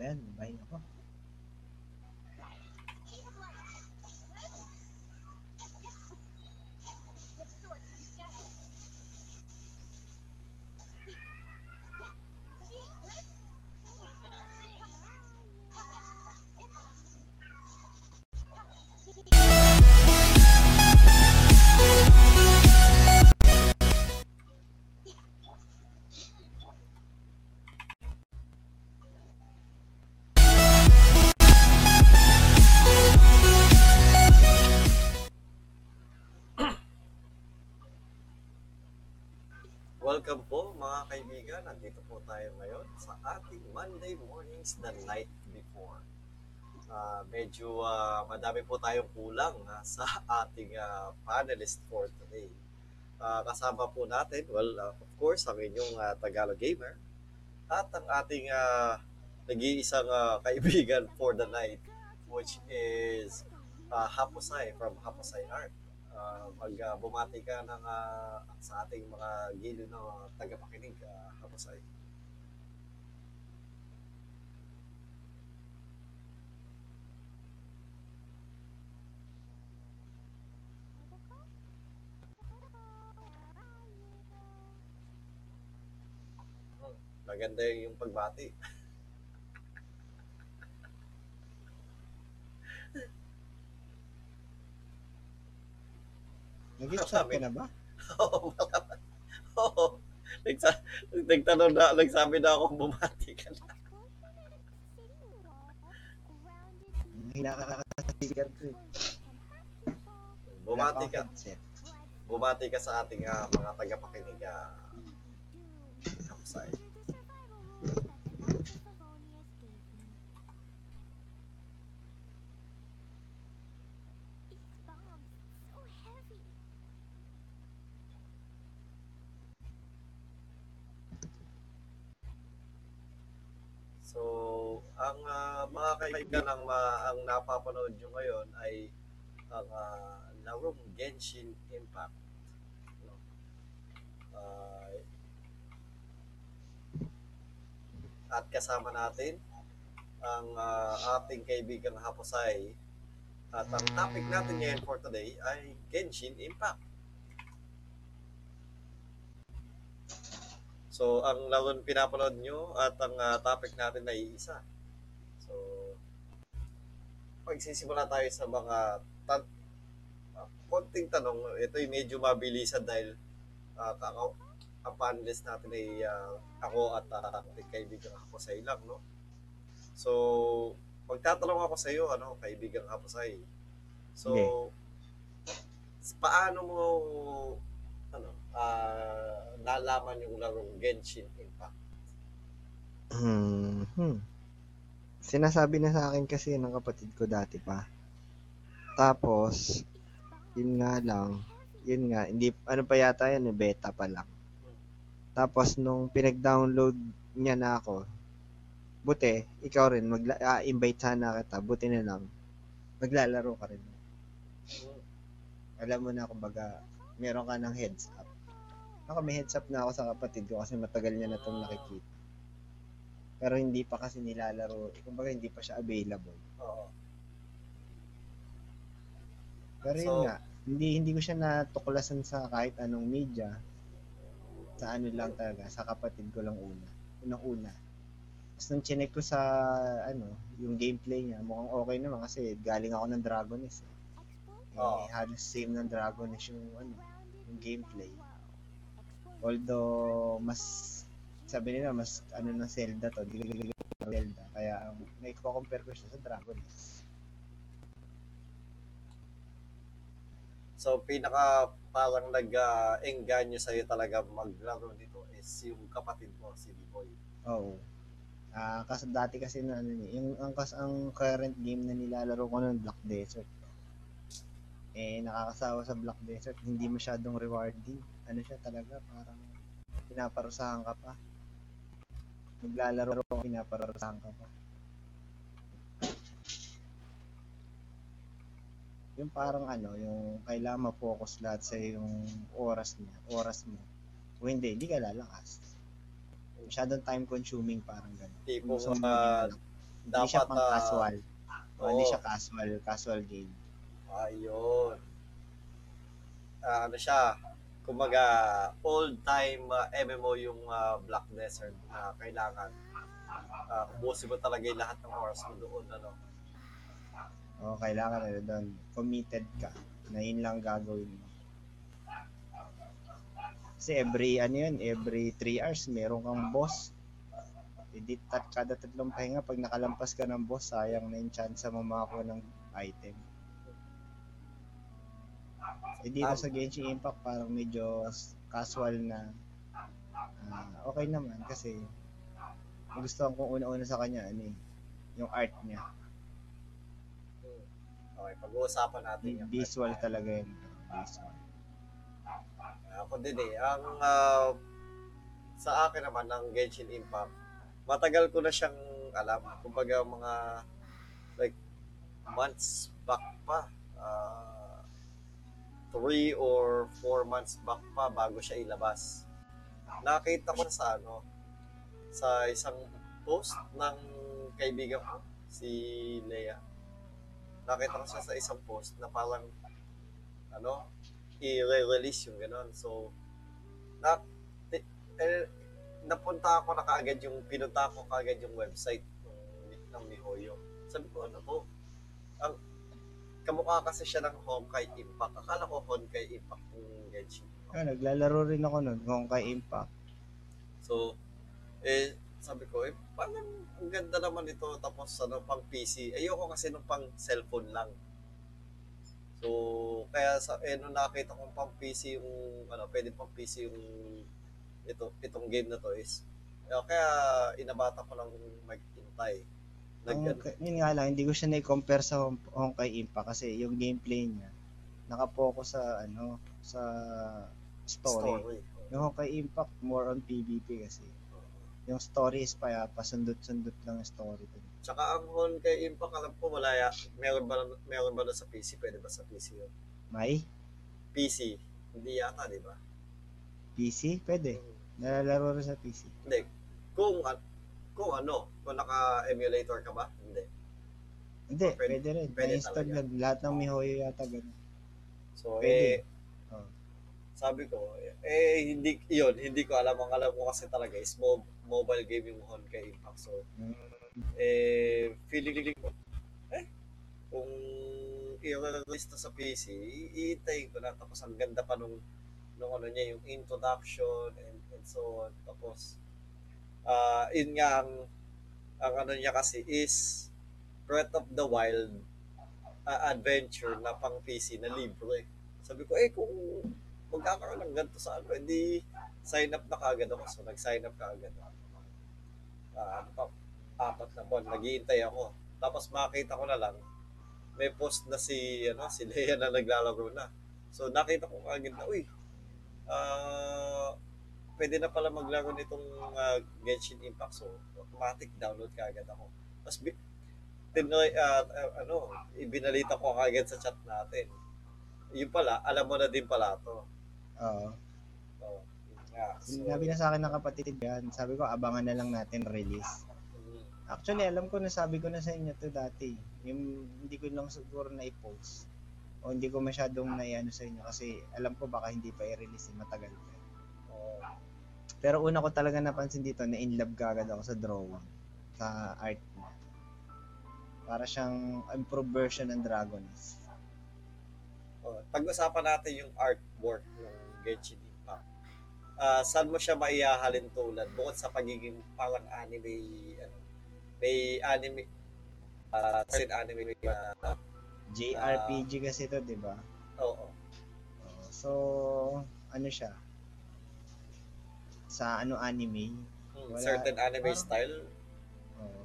ba yan? Bahin ako. Welcome po mga kaibigan, nandito po tayo ngayon sa ating Monday Mornings the Night Before. Medyo madami po tayong kulang sa ating panelist for today. Kasama po natin, of course, ang inyong Tagalog gamer at ang ating nag-iisang kaibigan for the night, which is Happosai from Happosai Art. Bumati ka ng, sa ating mga giliw na tagapakinig, Happosai. Maganda yung pagbati. Nag-sabi na ba? Oo. Oo. Nagsabi na ako, bumati ka na. Bumati ka. Bumati ka sa ating mga tagapakinig. Happosai. So, ang mga kaibigan ang napapanood nyo ngayon ay ang larong Genshin Impact. At kasama natin ang ating kaibigang Happosai. At ang topic natin ngayon for today ay Genshin Impact. So, ang laron pinapanood nyo at ang topic natin ay isa. So, pagsisimula tayo sa mga konting tanong. Ito ay medyo mabilisan dahil ang panelist natin ay ako at kaibigan Happosai lang, no? So, magtatanong ako sa iyo, ano, kaibigan Happosai. So, okay. Paano mo nalaman yung larong Genshin Impact? Sinasabi na sa akin kasi ng kapatid ko dati pa. Tapos, yun nga, hindi, ano pa yata yun, beta pa lang. Tapos, nung pinag-download niya na ako, buti, ikaw rin, mag-invite sana kita, buti na lang, maglalaro ka rin. Alam mo na, kumbaga, meron ka ng heads up. Ako, may heads up na ako sa kapatid ko kasi matagal niya na itong nakikita. Pero hindi pa kasi nilalaro. Kumbaga, hindi pa siya available. Oo. Pero so, yun nga, hindi ko siya natuklasan sa kahit anong media. Sa ano lang talaga, sa kapatid ko lang una. Unang-una. Tapos nung chinek ko sa, yung gameplay niya, mukhang okay naman kasi galing ako ng Dragon Nest. Halos same ng Dragon Nest yung gameplay. Although, mas ng Zelda to, Zelda. Kaya, nai-compare ko siya sa Dragon Nest. So, pinaka parang nag-engganyo sa'yo talaga maglaro nito is yung kapatid mo, si Diboy. Oo. Kasi dati kasi ang current game na nilalaro ko ng Black Desert. Nakakasawa sa Black Desert, hindi masyadong rewarding. Ano siya talaga, parang pinaparusahan ka pa. Naglalaro ko, pinaparusahan ka pa. Yung parang yung kailangan ma-focus lahat sa yung oras mo. O hindi ka lalakas. Masyadong time consuming parang ganun. Tipong dapat casual. Hindi siya casual game. Ayun. Ano siya? Kumbaga old-time MMO yung Black Desert na kailangan. Ubusin mo talaga yung lahat ng oras mo doon, ano? Oo, kailangan na doon. Committed ka na yun lang gagawin mo. Kasi every 3 hours meron kang boss. Hindi kada tatlong pahinga pag nakalampas ka ng boss, sayang na yung chance mo makakuha ng item. Hindi na sa Genshin Impact parang medyo casual na. Okay naman kasi gusto ko una-una sa kanya yung art niya. Okay, pag-uusapan natin yung visual talaga yun. Visual. Ako din ang sa akin naman ng Genshin Impact, matagal ko na siyang alam, kumbaga mga like months back pa, 3 or 4 months back pa bago siya ilabas. Nakita ko na sa sa isang post ng kaibigan ko, si Lea. Nakita ko siya sa isang post na parang i-release yung gano'n. So, napunta ako na kaagad yung website ng mihoyo. Sabi ko, kamukha kasi siya ng Honkai Impact. Akala ko Honkai Impact yung Genshin. Naglalaro rin ako nun, Honkai Impact. So, sabi ko, parang ang ganda naman ito. Tapos, pang PC. Ayoko kasi nung pang cellphone lang. So, kaya nung nakita kong pang PC yung, pwede pang PC yung itong game na to is, kaya inabata ko lang mag-intay. Yun nga lang, hindi ko siya na-compare sa Honkai Impact kasi yung gameplay niya, nakapokus sa, sa story. Yung Honkai Impact, more on PvP kasi. Yung story is pasundot-sundot lang ang story to. Tsaka ang Honkai Impact, alam ko malaya, meron ba na sa PC? Pwede ba sa PC yun? May? PC. Hindi yata, di ba? PC? Pwede. Nalalaro rin sa PC. Hindi. Kung naka-emulator ka ba? Hindi, pwede rin. Na-install lang. Lahat ng mihoyo yata ganun. So, pwede. Sabi ko, hindi ko alam. Ang alam ko kasi talaga is mobile game yung Honkai Impact. So, feeling ko, kung i-release na sa PC, iitayin ko lang. Tapos ang ganda pa nung niya, yung introduction and so on. Tapos, yun nga ang niya kasi is Breath of the Wild adventure na pang PC na libre. Sabi ko, kung magkakaroon ng ganito sa hindi sign up na kaagad ako. So, nag-sign up kaagad ako. 4 na buwan, naghihintay ako. Tapos makita ko na lang, may post na si Lea na naglalaro na. So nakita ko agad na, pwede na pala maglaro nitong Genshin Impact. So automatic download ka agad ako. Tapos ibinalita ko agad sa chat natin. Yun pala, alam mo na din pala to. Oo. Sinabi na sa akin ng kapatid yan, sabi ko abangan na lang natin release. Actually, alam ko na sabi ko na sa inyo to dati. Yung hindi ko lang siguro na i-post. O hindi ko masyadong naiano sa inyo kasi alam ko baka hindi pa i-release, matagal pa. Pero una ko talaga napansin dito na in love kagad ako sa drawing, sa art niya. Para siyang improved version ng Dragon Nest. Pag-usapan natin yung artwork ng Genshin. Saan mo siya maihahalin tulad bukod sa pagiging parang anime, may anime kasi anime JRPG kasi ito, 'di ba? Oo. So siya sa anime, certain anime style. Oo.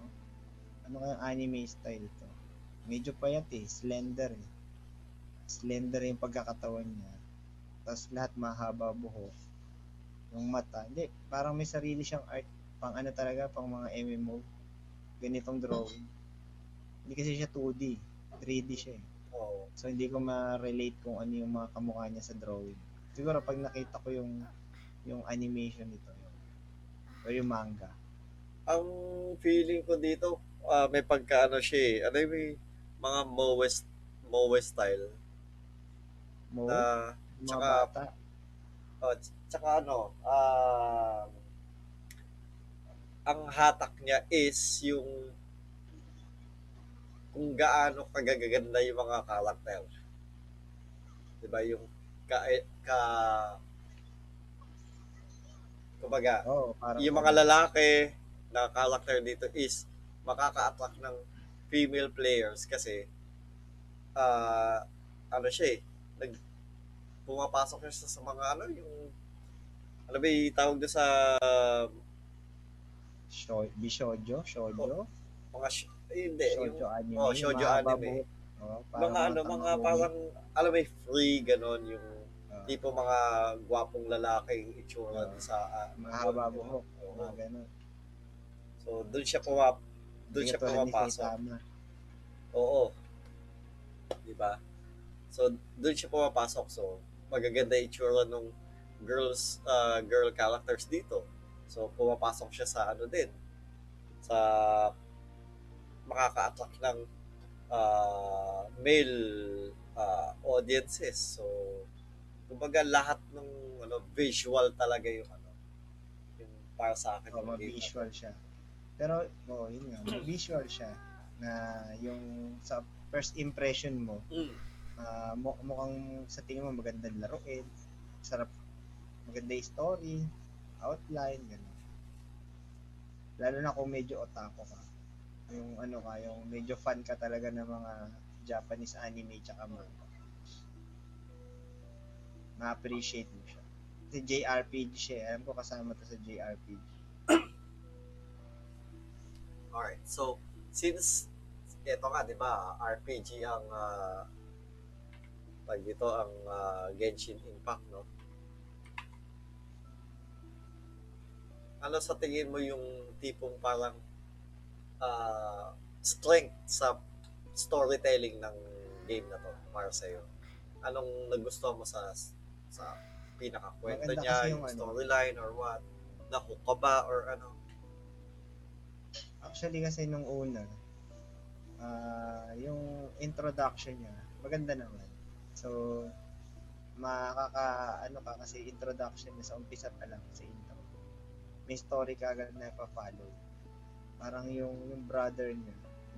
Ano kaya anime style ito? Medyo payat, slender. Slender yung pagkakatawan niya. Tapos lahat mahaba buhok. Yung mata, hindi, parang may sarili siyang art, pang talaga, pang mga MMO, ganitong drawing. Hindi kasi siya 2D, 3D siya So hindi ko ma-relate kung ano yung mga kamukha niya sa drawing. Siguro pag nakita ko yung animation nito, o yung manga, Ang feeling ko dito, may pagkaano siya eh. Ano yung mga Moe style? Moe? Tsaka, tsaka ano, ang hatak niya is yung kung gaano kagaganda yung mga karakter. Diba yung kumbaga, yung mga lalaki na karakter dito is makaka-attract ng female players kasi ano siya eh, pumapasok siya sa mga ano yung ano ba yung tawag doon sa shoujo? Mga hindi, shoujo anime. Oh, shoujo anime. Mga ano, mga parang, alam mo, free, ganon, yung tipo mga gwapong lalaking itsura sa... mahaba buhok, mga ganon. So, doon siya pumapasok. Oo. Diba? So, doon siya pumapasok. So, magaganda itsura nung girl characters dito. So, pumapasok siya sa ano din. Sa makaka-attract ng male audiences. So, kumbaga lahat ng ano, visual talaga yung ano. Yung para sa akin. Oh, visual siya. Pero, oh, yun nga. Visual siya. Na yung sa first impression mo, mukhang sa tingin mo magandang laruin. Sarap. Maganda yung story. Outline, gano'n. Lalo na kung medyo otaku ka. Yung ano ka, yung medyo fan ka talaga ng mga Japanese anime tsaka manga. Ma-appreciate mo siya. Kasi JRPG siya. Alam ko kasama to sa JRPG. Alright, so since ito nga, di ba, RPG ang pag ito ang Genshin Impact, no? Ano sa tingin mo yung tipong parang strength sa storytelling ng game na to para sa'yo? Anong nagustuhan mo sa pinakakwento niya, yung storyline or what? Nahook ka ba or ano? Actually kasi nung una, yung introduction niya, maganda naman. So, ano ka kasi introduction niya sa umpisa pa lang sa intro. May story kagad na pa-follow. Parang yung brother niya,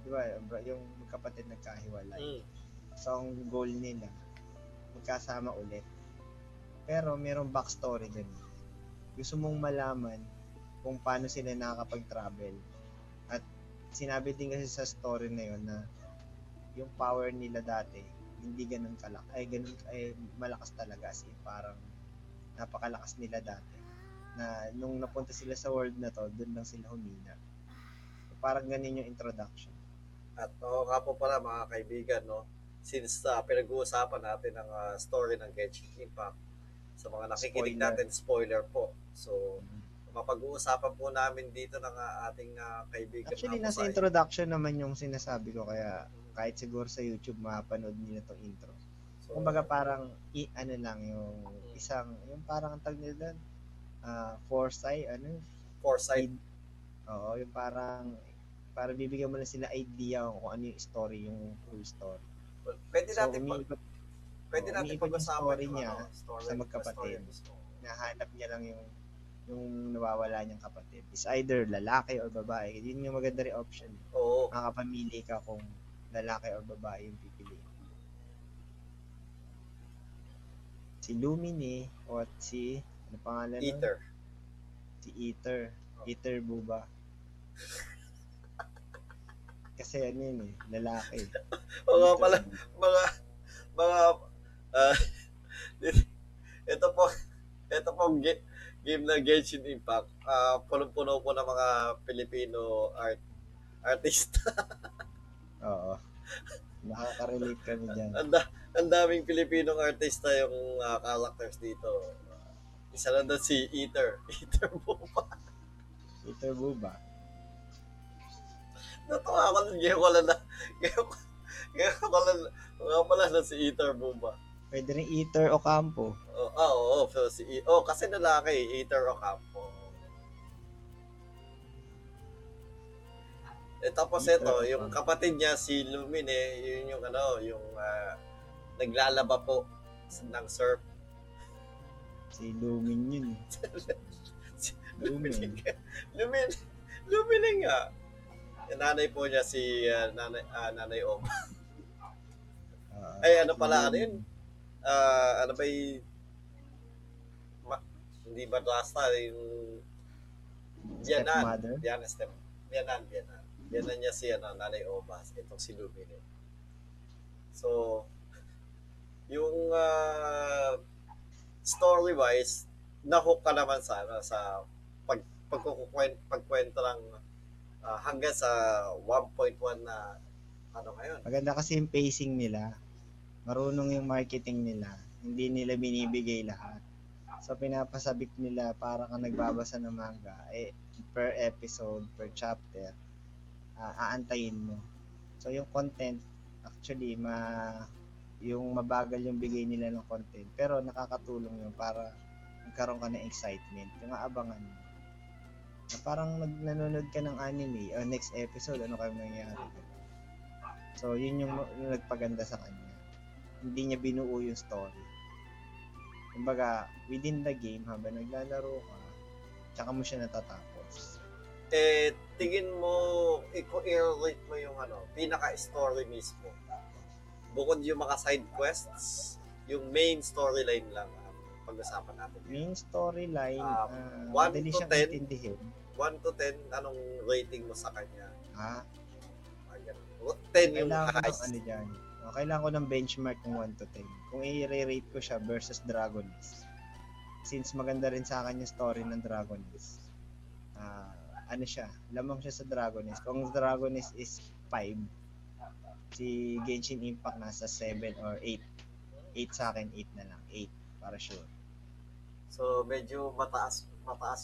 di ba? Yung magkapatid nagkahiwalay. So, ang goal nila, magkasama ulit. Pero, mayroong backstory din. Gusto mong malaman kung paano sila nakakapag-travel. At sinabi din kasi sa story na yun na yung power nila dati, hindi ganun kalakas. Ay, ganun, ay, malakas talaga. Kasi parang napakalakas nila dati. Na nung napunta sila sa world na to, doon lang sila humina. So, parang ganun yung introduction. At oo nga po pala mga kaibigan, no? Since pinag-uusapan natin ang story ng Genshin Impact, sa mga nakikinig natin, spoiler po. So, mapag-uusapan po namin dito ng ating kaibigan. Actually, nasa introduction naman yung sinasabi ko, kaya kahit siguro sa YouTube, mapanood nila itong intro. So, kumbaga parang, ano lang, yung isang, yung parang tag nila doon, foresight. Oo, yung parang bibigyan mo na sila idea kung ano yung story, yung full story. Well, pwede natin pag-usapan yung niya sa magkapatid. Nahanap niya lang yung nawawala niyang kapatid. It's either lalaki or babae. Yun yung maganda rin option. Oo. Makakapamili ka kung lalaki or babae yung pipiliin. Si Lumine o at si ano pangalan nun? Aether. Si Aether. Aether Buba. Kasi ano yun eh, lalaki. Oo pala, ito po game na Genshin Impact. Punong-puno po ng mga Pilipino artista. Oo. Nakaka-relate kami dyan. Ang daming Pilipinong artista yung characters dito. Isa lang doon si Aether. Aether Buba. Natuwa ako nun. Ngayon ko lang na si Aether Buba. Pwede rin Aether Ocampo. Kasi lalaki. Aether Ocampo. Tapos ito, yung kapatid niya si Lumine, yun yung ano, yung naglalaba po ng surf. Si Lumine yun. Lumine nga. Nanay po niya si Nanay Oma. Ay, ano pala, ano yun? Ano ba yung... Hindi ba lasta yung... Stepmother? Bianan. Bianan niya si Nanay Oma. Itong si Lumine. So, yung story-wise, nahook ka naman sa pagkwento lang hanggang sa 1.1 na ano ngayon. Maganda kasi yung pacing nila. Marunong yung marketing nila. Hindi nila binibigay lahat. So, pinapasabik nila para kang nagbabasa ng manga. Eh, per episode, per chapter, aantayin mo. So, yung content, actually, yung mabagal yung bigay nila ng content pero nakakatulong yun para magkaroon ka ng excitement yung aabangan mo na parang nanonood ka ng anime o next episode ano kayo nangyari. So yun yung nagpaganda sa kanya, hindi niya binuo yung story, kumbaga within the game habang naglalaro ka tsaka mo siya natatapos. Eh tingin mo i-correlate mo yung pinaka-story mismo bukod yung mga side quests, yung main storyline lang pag-usapan natin. Main storyline, 1 to 10, anong rating mo sa kanya? 10 yung highest. Kailangan ko ng benchmark ng 1 to 10. Kung i-rate ko siya versus Dragon Nest. Since maganda rin sa akin yung story ng Dragon Nest. Lamang siya sa Dragon Nest. Kung Dragon Nest is 5, si Genshin Impact nasa 7 or 8. 8 sa akin, 8 na lang. 8 para sure. So, medyo mataas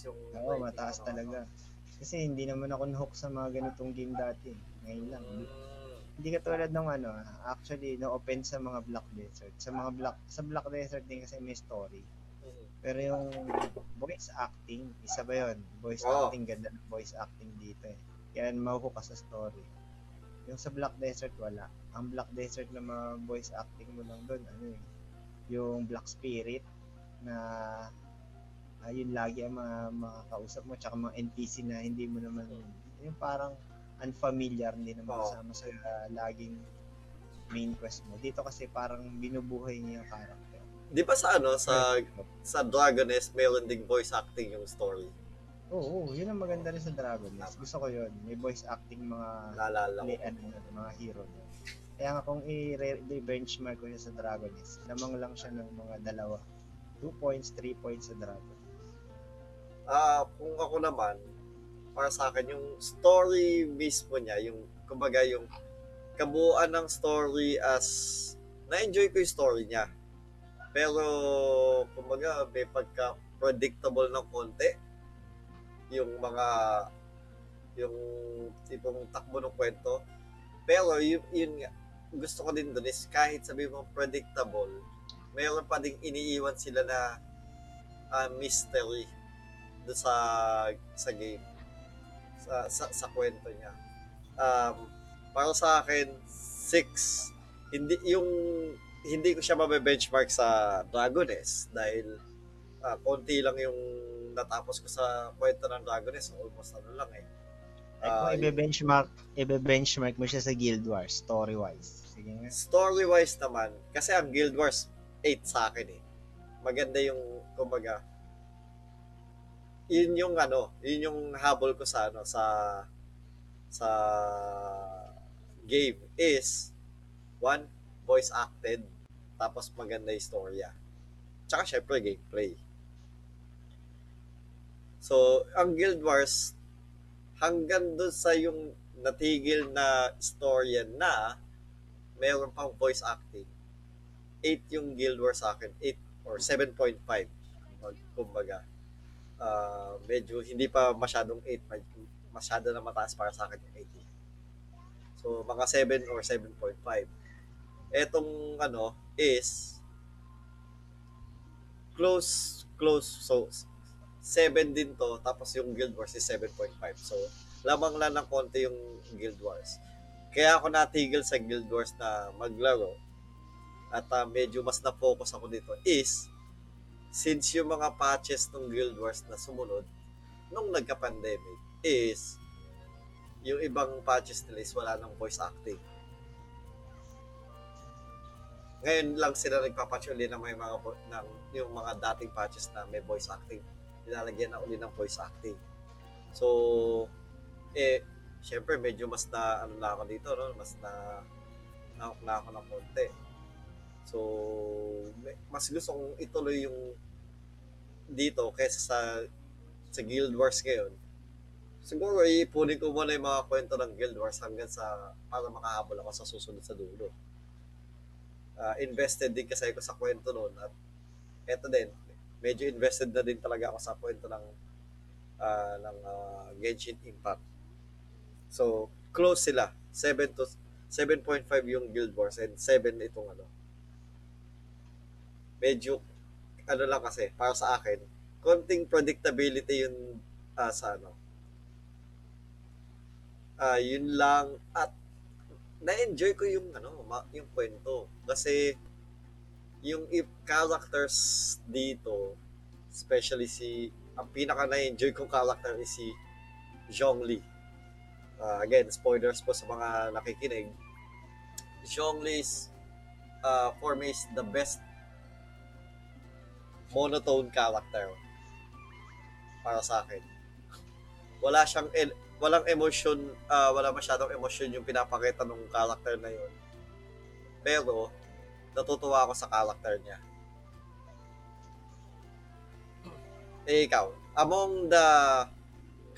yung... Oo, mataas talaga. Kasi hindi naman ako na-hook sa mga ganitong game dati. Ngayon lang. Hindi katulad ng actually, no offense sa mga Black Desert. Sa Black Desert din kasi may story. Pero yung voice acting, isa ba yun? Ganda ng voice acting dito eh. Kaya ma-hook ka sa story. Yung sa Black Desert, wala. Ang Black Desert na mga voice acting mo lang doon, yung Black Spirit na ayun lagi ang makakausap mo, tsaka mga NPC na hindi mo naman, yung parang unfamiliar, hindi naman kasama sa laging main quest mo. Dito kasi parang binubuhay niya yung character. Di ba sa Dragon Nest, mayroon ding voice acting yung story? Oo, yun ang maganda rin sa Dragon Nest. Gusto ko yun. May voice acting mga mga hero niya. Kaya nga kung i-benchmark ko siya sa Dragon Nest, lamang lang siya ng mga 2 points, 3 points sa Dragon Nest. Kung ako naman, para sa akin, yung story mismo niya, yung kumbaga yung kabuuan ng story as na-enjoy ko yung story niya. Pero kumbaga may pagka-predictable na konti. Yung tipong takbo ng kwento. Pero yun nga, gusto ko din dun is kahit sabi mo predictable, mayroon pa ding iniiwan sila na mystery dun sa game, sa kwento niya. Para sa akin, 6. Hindi ko siya mabe-benchmark sa Dragon Nest dahil konti lang yung natapos ko sa kwento ng Dragon Nest, almost lang eh. Kung ibe-benchmark mo siya sa Guild Wars, story-wise. Sige nga. Story-wise naman, kasi ang Guild Wars 8 sa akin eh. Maganda yung, kumbaga, yun yung habol ko sa, sa game is, 1, voice acted, tapos maganda yung storya. Tsaka syempre gameplay. So, ang Guild Wars, hanggang doon sa yung natigil na storya na mayroon pang voice acting, 8 yung Guild Wars sa akin, 8 or 7.5. Kumbaga, medyo hindi pa masyadong 8, masyado na mataas para sa akin yung 8. So, mga 7 or 7.5. Etong is close, so 7 din to, tapos yung Guild Wars is 7.5. So, lamang lang ng konti yung Guild Wars. Kaya ako natigil sa Guild Wars na maglaro at medyo mas na-focus ako dito is since yung mga patches ng Guild Wars na sumunod nung nagka-pandemic is yung ibang patches nila is wala ng voice acting. Ngayon lang sila nagpapatch uli na may mga ng, yung mga dating patches na may voice acting. Nilalagyan na uli ng voice acting. So, syempre medyo mas na, ano na ako dito, no? Mas na, naok na ako ng konti. So, mas gusto kong ituloy yung dito kaysa sa Guild Wars ngayon. Siguro, ipunin ko muna yung mga kwento ng Guild Wars hanggang sa, para makahabol ako sa susunod sa dulo. Invested din kasi ako sa kwento noon at eto din, medyo invested na din talaga ako sa kwento ng Genshin Impact. So, close sila. 7 to 7.5 yung Guild Wars and 7 itong ano. Medyo, ano lang kasi, para sa akin, konting predictability yun sa ano. Yun lang at na-enjoy ko yung ano, yung kwento kasi yung characters dito, especially ang pinaka na-enjoy kong character is si Zhongli. Again, spoilers po sa mga nakikinig. Zhongli's for me is the best monotone character para sa akin. Wala siyang walang emotion, wala masyadong emotion yung pinapakita ng character na yun. Pero, natutuwa ako sa character niya. Eh, ikaw, among the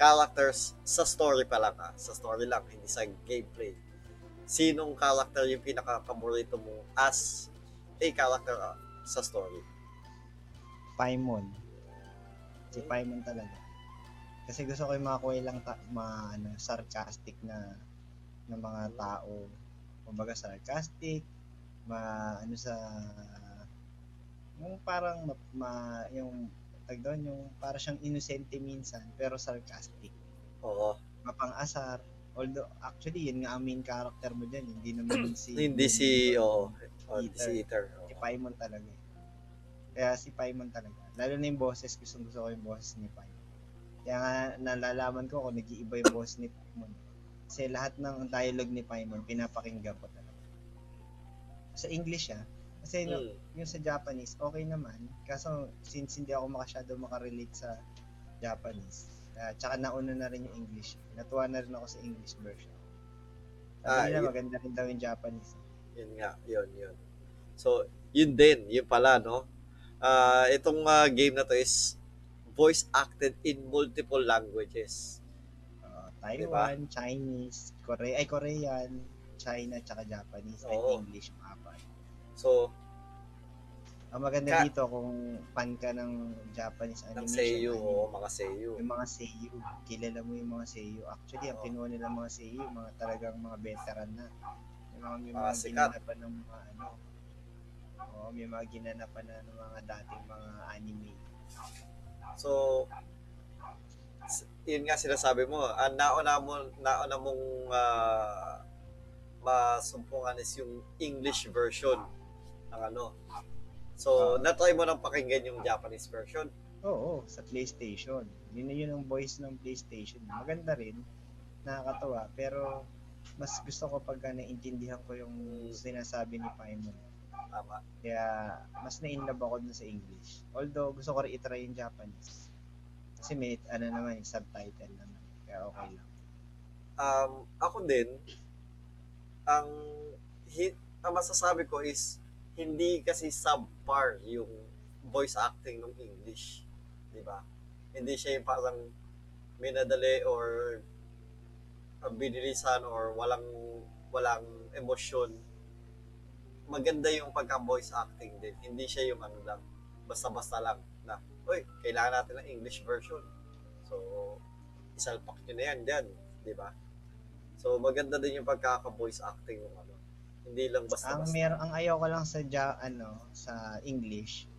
characters sa story pa lang, sa story lang, hindi sa gameplay, sinong character yung pinaka-favorito mo as a character sa story? Paimon. Si Paimon talaga. Kasi gusto ko yung mga kwailang sarcastic na mga tao. Kumbaga sarcastic, yung parang yung tag doon, yung para siyang inosente minsan pero sarcastic. Oo. Mapang-asar. Although actually yun nga ang main character mo diyan, hindi naman si hindi si Aether. Si Paimon talaga. Kaya si Paimon talaga. Lalo na yung boses, gusto ko yung boses ni Paimon. Kaya nga, nalalaman ko kung nag-iiba yung boss ni Paimon. Kasi lahat ng dialogue ni Paimon, pinapakinggan ko talaga. Sa English siya. Kasi yung sa Japanese, okay naman. Kaso, since hindi ako masyado makarelate sa Japanese, tsaka nauna na rin yung English. Natuwa na rin ako sa English version. Sabi nila, maganda rin daw yung Japanese. Yun nga, yun. So, yun din, yun pala, no? Itong game na to is voice acted in multiple languages. Taiwan, diba? Chinese, Korean, China, tsaka Japanese, and English, mapa. So, ang maganda dito kung fan ka ng Japanese animation. Seiyu. Yung mga seiyu. Kilala mo yung mga seiyu. Actually, ang kinuha nila mga seiyu, mga talagang mga veteran na. Yung mga ginanapan ng mga ano. May mga ginanapan na ng mga dating mga anime. So, yun nga sinasabi mo, nauna mong masumpungan is yung English version ng ano. So, na-try mo nang pakinggan yung Japanese version? Oo, sa PlayStation. Yun ang voice ng PlayStation. Maganda rin, nakakatawa, pero mas gusto ko pagka naintindihan ko yung sinasabi ni Paimon. Tama. Kaya mas na-inlove ako dun sa English. Although gusto ko rin itry yung Japanese. Kasi may yung subtitle naman. Kaya okay lang. Ako din, ang masasabi ko is hindi kasi subpar yung voice acting ng English. Diba? Hindi siya yung parang minadali or binilisan or walang emosyon. Maganda yung pagka-voice acting din. Hindi siya yung ano lang, basta-basta lang na, uy, kailangan natin ng English version. So, isalpak nyo na yan dyan, di ba? So, maganda din yung pagka-voice acting ng ano. Hindi lang basta-basta. Ang ayaw ko lang sa English,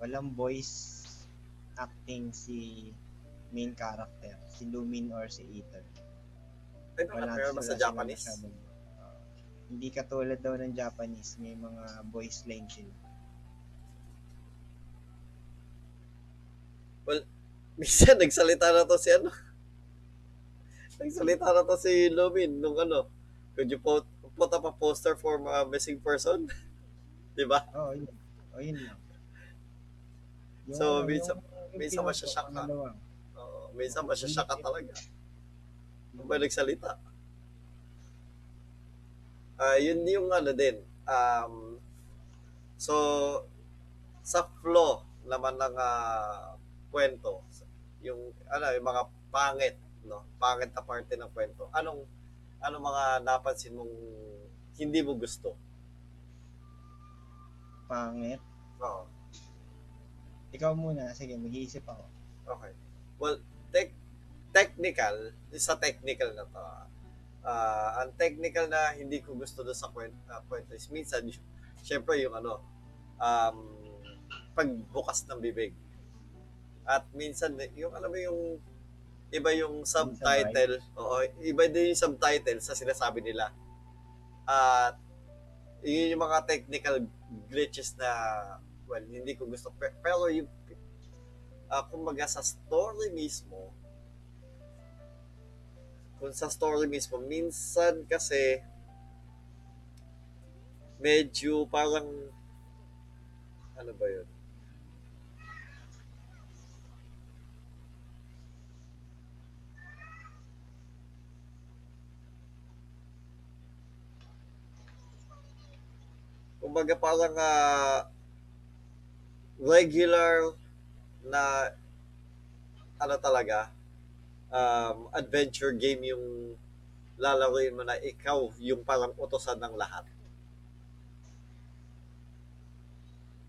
walang voice acting si main character, si Lumine or si Aether. Pero mas sa Japanese. Hindi katulad daw ng Japanese, may mga voice line sila. Well, minsan nagsalita na to si ano? Nagsalita na to si Lumine nung ano? Could you put up a poster for a missing person? Diba? Oo, oh, yun. Oo, oh, yun lang. So, minsan masyasyak ka. Oo, minsan masyasyak ka talaga. Ano ba nagsalita? Yun yung ano din. So, sa flow naman ng kwento, yung, ano, yung mga pangit, no? Pangit na parte ng kwento. Anong mga napansin mong hindi mo gusto? Pangit? Oo. Ikaw muna. Sige, mag-iisip ako. Okay. Well, technical, sa technical na to, ang technical na hindi ko gusto doon sa kwento is minsan, syempre yung ano, pagbukas ng bibig. At minsan, yung alam mo yung, iba yung subtitle, oo, iba din yung subtitle sa sinasabi nila. At yun yung mga technical glitches na, well, hindi ko gusto. Pero yung, kumbaga sa story mismo, minsan kasi medyo parang ano ba yun? Kumbaga parang regular na ano talaga adventure game yung lalaroin mo na ikaw yung parang utosan ng lahat.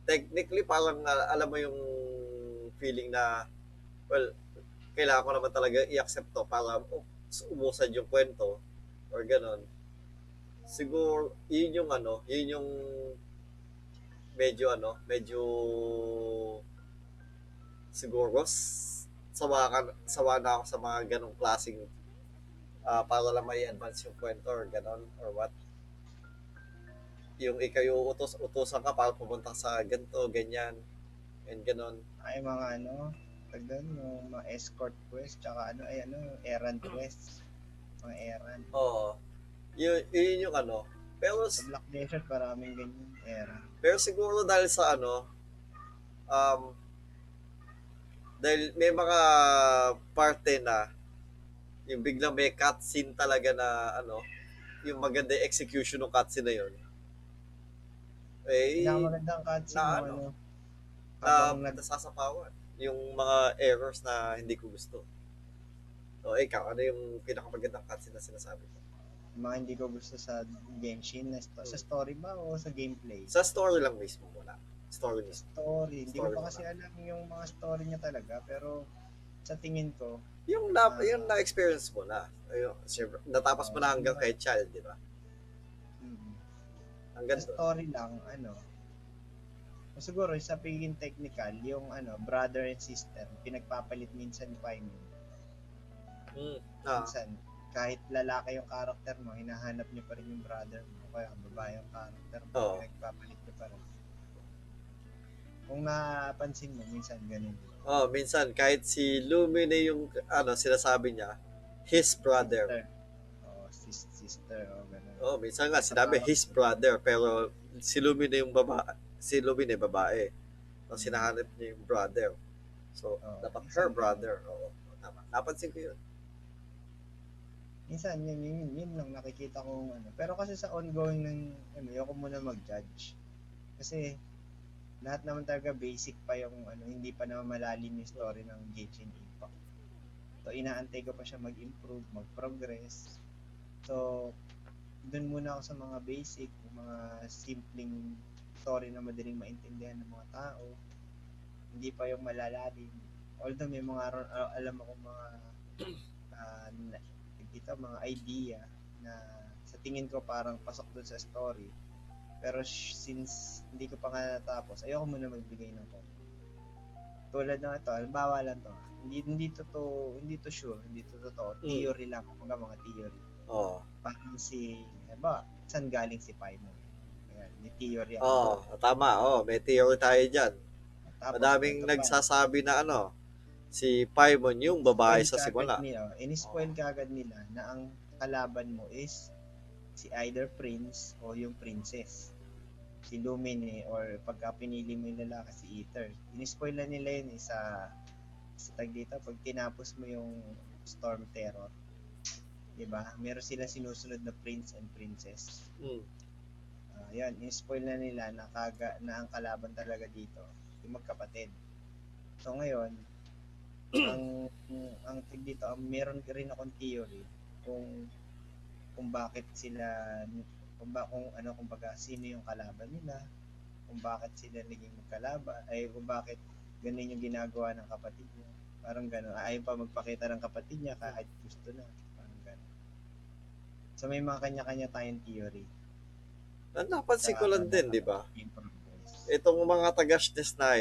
Technically, parang alam mo yung feeling na, well, kailangan ko naman talaga i-accept to para ubusan yung kwento or ganun. Siguro, yun yung medyo siguro sawa na ako sa mga ganong klaseng para lang may advance yung kwento or ganon or what. Yung ikayo utosan ka para pumunta sa ganito, ganyan, and ganon. Ay, mga ano, pagdan yung mga escort quest, tsaka errand quest, mga errand. Oo, yun yung ano. Pero, sa Black Desert, maraming ganyan, errand. Pero siguro dahil sa dahil may mga parte na yung biglang may cutscene talaga na yung maganda yung execution ng cutscene na yun. Eh, yung magandang cutscene na nagsasapawan. Yung mga errors na hindi ko gusto. So, ikaw, ano yung pinakamagandang cutscene na sinasabi ko? Mga hindi ko gusto sa Genshin, sa story ba o sa gameplay? Sa story lang mismo, wala. Story. Hindi ko pa kasi alam yung mga story niya talaga, pero sa tingin ko yung na-experience mo na. Ayun, natapos mo na hanggang kay child, di ba? Hanggang sa story lang, siguro sa pagiging technical, yung brother and sister, pinagpapalit minsan ni Paimon. Minsan, kahit lalaki yung character mo, hinahanap niyo pa rin yung brother mo, kaya babae yung character mo, pinagpapalit niyo pa rin. Kung napansin mo, minsan ganun. Oh, minsan. Kahit si Lumine yung, sinasabi niya, his brother. Oh, his sister. Oh, ganun. Oh, minsan nga, sinabi his brother, pero si Lumine yung babae. Si Lumine, babae. So, sinahanap niya yung brother. So, dapat her brother. Oo, tama. Napansin ko yun. Minsan, yun lang nakikita ko. Pero kasi sa ongoing ng, ayoko muna mag-judge. Kasi, lahat naman talaga basic pa yung hindi pa naman malalim yung story ng Genshin Impact. So, inaantay ko pa siya mag-improve, mag-progress. So, dun muna ako sa mga basic, mga simpleng story na madaling maintindihan ng mga tao. Hindi pa yung malalalim. Although may mga, alam ako mga, mga idea na sa tingin ko parang pasok dun sa story. Pero since hindi ko pa nga natapos, ayoko muna magbigay ng comment. Tulad ng ito, halimbawa lang ito. Hindi to sure, hindi to totoo. Theory lang, mga theory. Oo. Oh. Parang si, ba, saan galing si Paimon? Ayan, may theory. Oo, oh, tama. Oh, may theory tayo dyan. Tapos, madaming nagsasabi pa na ano, si Paimon yung babae sa simula. Inispoil ka agad nila na ang kalaban mo is si either prince o yung princess. Si Lumine or pagka pinili mo yung lalaki si Aether. Inispoil na nila yun sa tag dito. Pag tinapos mo yung Storm Terror, diba? Meron sila sinusunod na prince and princess. Yun, inispoil na nila na ang kalaban talaga dito, yung magkapatid. So ngayon, ang tag dito, meron rin akong theory kung bakit sila kung sino yung kalaban nila, kung bakit sila naging magkalaban, ay kung bakit ganun yung ginagawa ng kapatid niya. Parang gano'n, ayaw pa magpakita ng kapatid niya kahit gusto na. Parang gano'n. So may mga kanya-kanya tayong theory. Napansin ko lang din, di ba? Itong mga tagashness na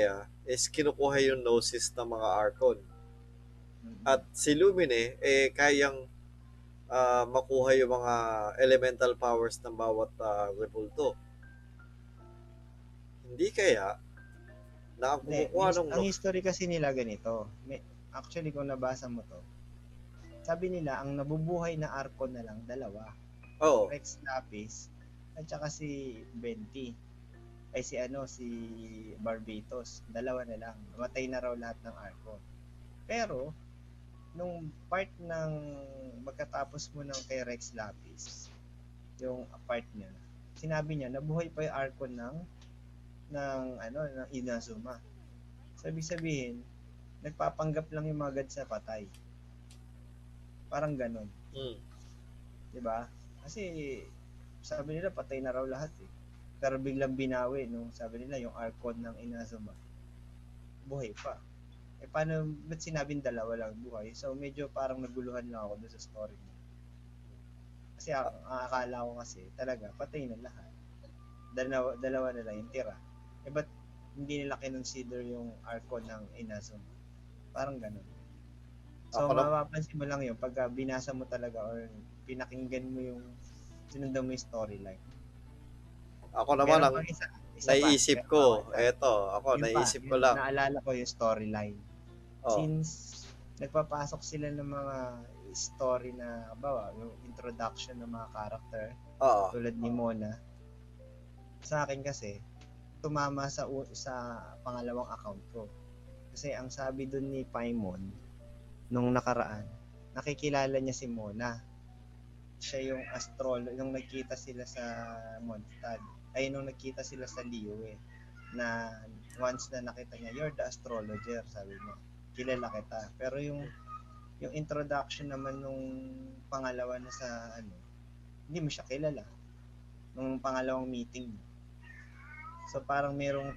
is kinukuha yung Gnosis ng mga Archon. At si Lumine, kayang makuha yung mga elemental powers ng bawat rebulto. Hindi kaya na kumukuha nung... Ang history kasi nila ganito. Actually, kung nabasa mo to, sabi nila, ang nabubuhay na Archon na lang, dalawa. Oh. Rex Lapis, at saka si Venti. Ay si Barbatos. Dalawa na lang. Matay na raw lahat ng Archon. Pero, nung part ng magkatapos mo ng kay Rex Lapis, yung part niya, sinabi niya nabuhay pa yung Archon ng Inazuma. Sabihin, nagpapanggap lang yung mga gods na patay. Parang ganun. Diba? Kasi sabi nila patay na raw lahat eh. Pero biglang binawi nung sabi nila yung Archon ng Inazuma, buhay pa. Paano, ba't sinabing dalawa lang buhay? So, medyo parang naguluhan lang ako doon sa story niya. Kasi akala ko kasi, talaga, patay na lahat. Dalawa na lang yung tira. Ba't hindi nila kinonsider yung Archon ng Inazuma? Parang ganun. So, mapapansin mo lang yun pagka binasa mo talaga or pinakinggan mo yung sinundan mo yung storyline. Ako naman ang naiisip ko, lang. Naalala ko yung storyline. Oh. Since nagpapasok sila ng mga story na, bawa, yung introduction ng mga character, tulad ni Mona, sa akin kasi, tumama sa pangalawang account ko. Kasi ang sabi dun ni Paimon, nung nakaraan, nakikilala niya si Mona. Siya yung astrologer, nung nagkita sila sa Montag. Ay nung nakita sila sa Leo na once na nakita niya, you're the astrologer, sabi niya, kilala kita. Pero yung introduction naman nung pangalawa na sa hindi mo siya kilala nung pangalawang meeting. So parang merong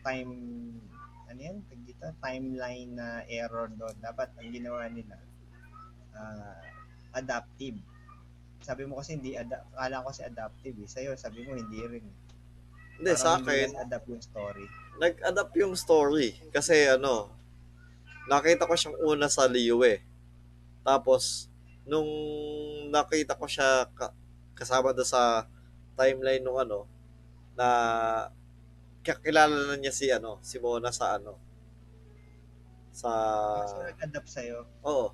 timeline na error doon. Dapat ang ginawa nila adaptive. Sabi mo kasi hindi akala ko si adaptive eh. Sa'yo sabi mo hindi rin. Hindi, sa akin, nag-adapt yung story. Kasi nakita ko siyang una sa Leo . Tapos, nung nakita ko siya kasama doon sa timeline nung na kakilala na niya si Mona sa sa... So, nag-adapt sa'yo? Oo.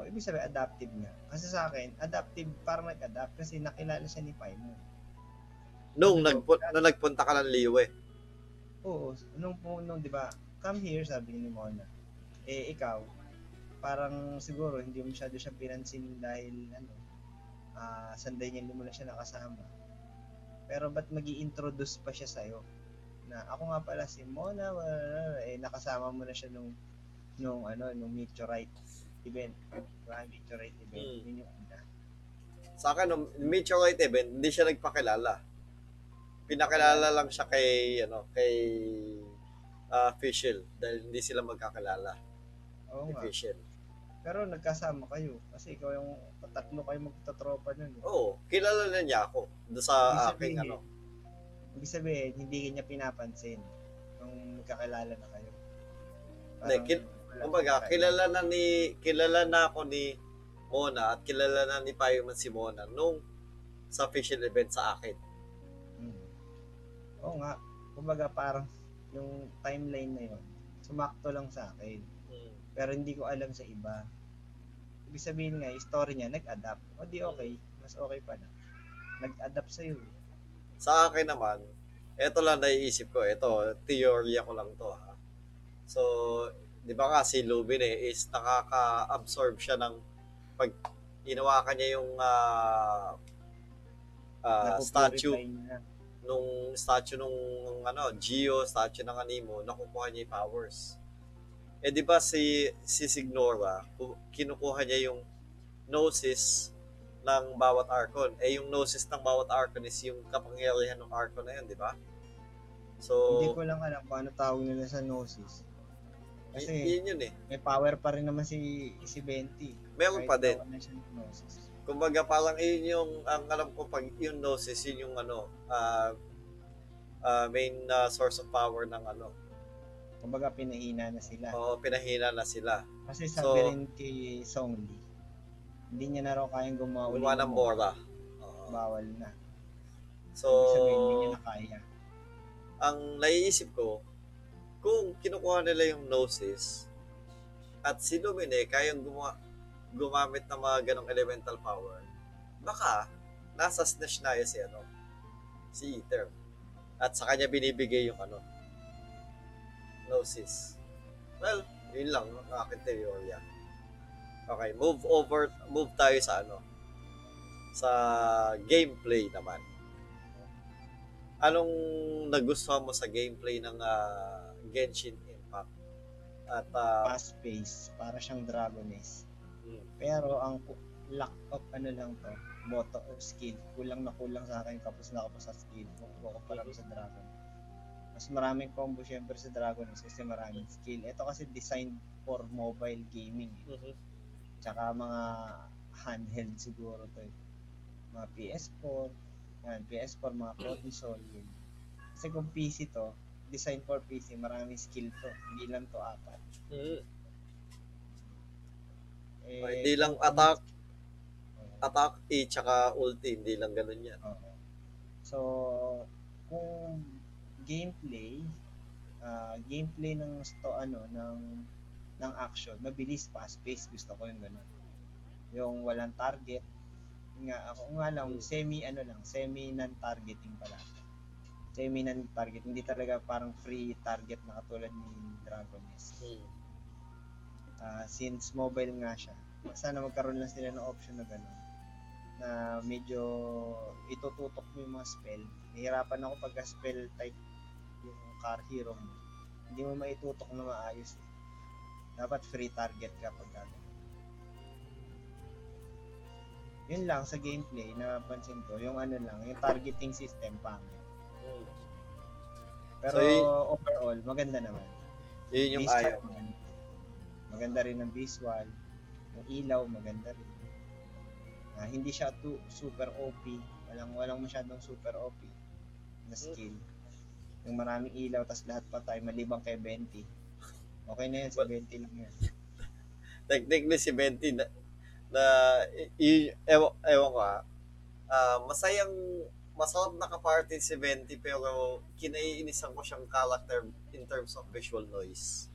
O, ibig sabihin, adaptive niya. Kasi sa akin, adaptive, parang nag-adapt kasi nakilala siya ni Paimon. Nung nagpunta ka ng Liwe. Oo. Nung di ba, come here, sabi ni Mona. Ikaw, parang siguro hindi mo masyado siyang pinansin dahil, sanday niya, hindi mo na siya nakasama. Pero ba't mag-i-introduce pa siya sa'yo? Na, ako nga pala si Mona, nakasama mo na siya nung meteorite event. Meteorite event, yun yung una. Sa akin, nung meteorite event, hindi siya nagpakilala. Pinakilala lang siya kay Fischl dahil hindi sila magkakilala. Oo nga. Fischl. Pero nagkasama kayo kasi ikaw yung tatlo kayo magtatropa nun. Oo, kilala na niya ako doon sa aking Ibig sabihin, hindi niya pinapansin kung magkakilala na kayo. Parang, Kumbaga, kilala na ako ni Mona at kilala na ni Paimon si Mona nung sa Fischl event sa akin. Hmm. Oo nga. Kumbaga, parang yung timeline na yun, sumakto lang sa akin. Hmm. Pero hindi ko alam sa iba. Ibig sabihin nga, yung story niya, nag-adapt. O di okay, mas okay pa na. Nag-adapt sa'yo. Sa akin naman, eto lang naiisip ko. Eto, teorya ko lang to ha. So, di ba nga si Lumine is nakaka-absorb siya ng pag inawakan niya yung statue nung Geo, statue ng Animo, nakukuha niya yung powers. Eh di ba si Signora, kinukuha niya yung Gnosis ng bawat Archon. Eh yung Gnosis ng bawat Archon is yung kapangyarihan ng Archon na yun, di ba? So, hindi ko lang alam paano tawag nila sa Gnosis. Kasi yun eh. May power pa rin naman si Venti. Meron pa din. Kumbaga parang yun yung, ang alam ko pag yung Gnosis, yun yung main source of power ng ano. Kumbaga pinahina na sila. Oo, pinahina na sila. Kasi sabi rin kay Zhongli, hindi niya na raw kayang gumawa ng Bora. Bawal na. So, hindi niya na kaya. Ang naiisip ko, kung kinukuha nila yung Gnosis at si Lumine kayang gumamit ng mga ganong elemental power, baka nasa snatch na yun si Aether. At sa kanya binibigay yung Gnosis. Well, yun lang ang aking teorya. Okay, move tayo sa sa gameplay naman. Anong nagustuhan mo sa gameplay ng Genshin Impact? At fast-paced, para siyang Dragon Nest. Hmm. Pero ang lack of boto of skill. Kulang na kulang sa akin, kapos sa skill. Buko para sa Dragon. Mas maraming combo syempre sa Dragon Nest kasi maraming skill. Ito kasi designed for mobile gaming. Mm-hmm. Tsaka mga handheld siguro to. Mga PS4, yan, PS4, mga console yun. Kasi kung PC to, design for PC, maraming skill to. Hindi lang to apat. Mm. Eh, hindi lang attack E tsaka ulti, hindi lang ganun yan. Okay. So, kung gameplay, gameplay ng ng action, mabilis, fast-paced, gusto ko yung ganun. Yung walang target, semi non-targeting pala. Semi non-target, hindi talaga parang free target na katulad ni Dragon Nest. Since mobile nga siya, sana magkaroon lang sila ng option na gano'n. Na medyo itututok mo yung mga spell. Nahirapan ako pagka spell type yung car hero mo. Hindi mo maitutok na maayos. Dapat free target ka pag gano'n. Yun lang sa gameplay na napansin ko, yung targeting system pangit. Pero overall, maganda naman. Yun yung ayaw. Maganda rin ang visual. Yung ilaw, maganda rin. Hindi siya too super OP. Walang masyadong super OP na skill. Yung maraming ilaw, tas lahat patay, malibang kay Venti. Okay na yan, si Venti lang yan. Technically si Venti masarap na kaparty si Venti, pero kinaiinisan ko siyang character in terms of visual noise.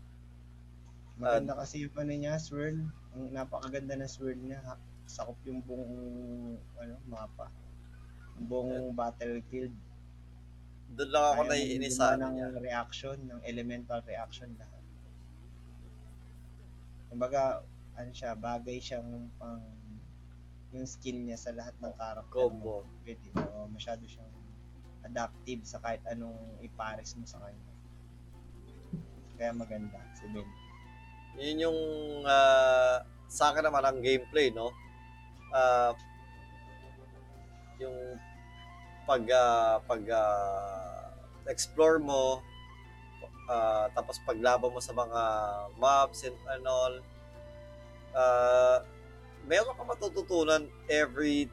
Maganda kasi yung niya, swirl. Ang napakaganda na swirl niya. Sakop yung buong mapa. Yung buong battlefield. Doon lang ako naiinisan niya. Ng elemental reaction lahat. Kumbaga, bagay siyang pang yung skill niya sa lahat ng character. Combo. Masyado siyang adaptive sa kahit anong ipares mo sa kanya. Kaya maganda si Ben. Yun yung sa akin naman ang gameplay, no? Yung explore mo, tapos paglaban mo sa mga mobs and all. Meron ka matututunan every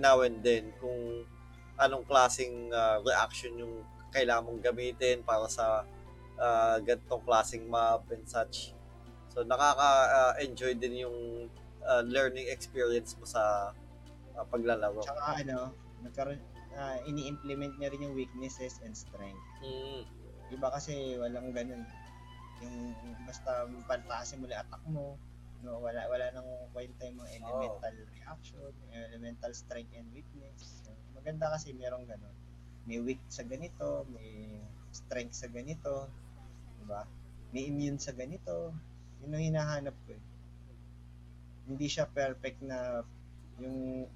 now and then kung anong klaseng reaction yung kailangan mong gamitin para sa ganitong klaseng mob and such. So nakaka-enjoy din yung learning experience mo sa paglalaro. Tsaka ano, nagkaroon, ini-implement niya rin yung weaknesses and strength. Mm. Iba kasi walang ganun. Yung basta pantasin mo lang attack mo, no, wala nang kwenta yung mga elemental reaction, elemental strength and weakness. So, maganda kasi merong ganun. May weak sa ganito, may strength sa ganito, diba? May immune sa ganito. Yun ang hinahanap ko eh. Hindi siya perfect na yung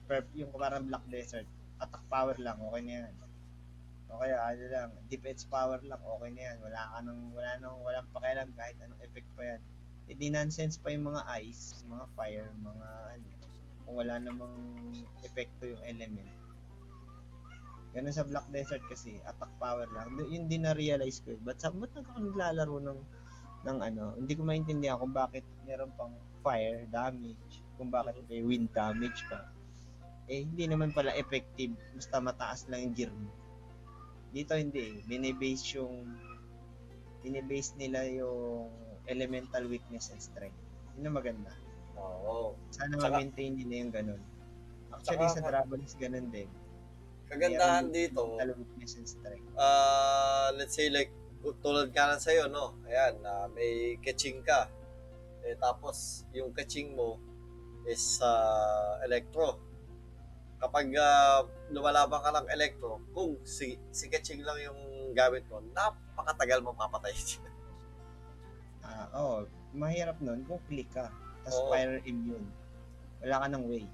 parang Black Desert. Attack power lang, okay na yan. O kaya ano lang, defense power lang, okay na yan. Walang pakialam kahit anong effect pa yan. Hindi nonsense pa yung mga ice, mga fire, mga ano. Kung wala namang epekto yung element. Ganun sa Black Desert kasi, attack power lang. Yun din na-realize ko. Ba't naglalaro ng ano? Hindi ko maintindihan kung bakit meron pang fire damage, kung bakit may wind damage pa. Eh, hindi naman pala effective. Basta mataas lang yung gear mo. Dito hindi eh. Binibase nila yung elemental weakness and strength. Yun ang maganda. Oo. Sana ma-maintain nila yung ganun. Actually, sa Dragon Nest ganun din. Kagandahan dito. Elemental weakness and strength. Let's say like, tulad ka lang sa'yo, no? Ayan, may Keqing ka. Eh, tapos, yung Keqing mo is electro. Kapag lumalaban ka ng electro, kung si Keqing lang yung gamit mo, napakatagal mo mapatay siya. Mahirap nun kung click ka. Tapos fire immune. Wala ka ng way.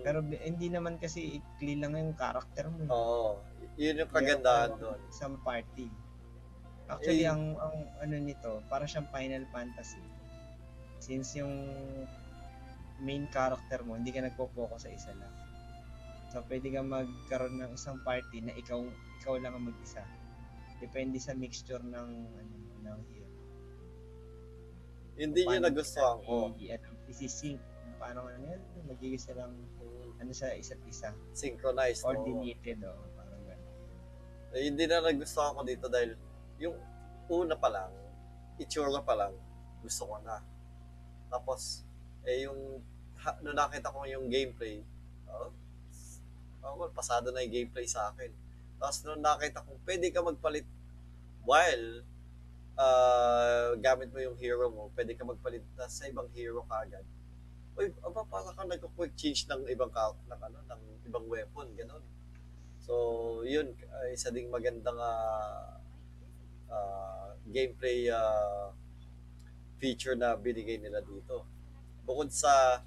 Pero hindi naman kasi ikli lang yung character mo. Yun yung kagandahan doon. Isang party. Actually, ang ano nito, para siyang Final Fantasy. Since yung main character mo, hindi ka nagpo-focus sa isa lang. So, pwede kang magkaroon ng isang party na ikaw lang ang mag-isa. Depende sa mixture ng ng hero. Hindi niya nagustuhan ko. Isi-sync. Paano magiging silang sa isa't isa. Synchronized. Coordinated. Parang gano'n. Eh, hindi na nagustuhan ko dito dahil yung una pa lang, itsura pa lang, gusto ko na. Tapos, nung nakita ko yung gameplay, pasado na yung gameplay sa akin. Tapos nung nakita ko, pwede ka magpalit while gamit mo yung hero mo, pwede ka magpalit sa ibang hero kaagad. Uy, para ka nagko-quick change ng ibang ng ibang weapon, gano'n. So, yun, isa ding magandang gameplay feature na binigay nila dito. Bukod sa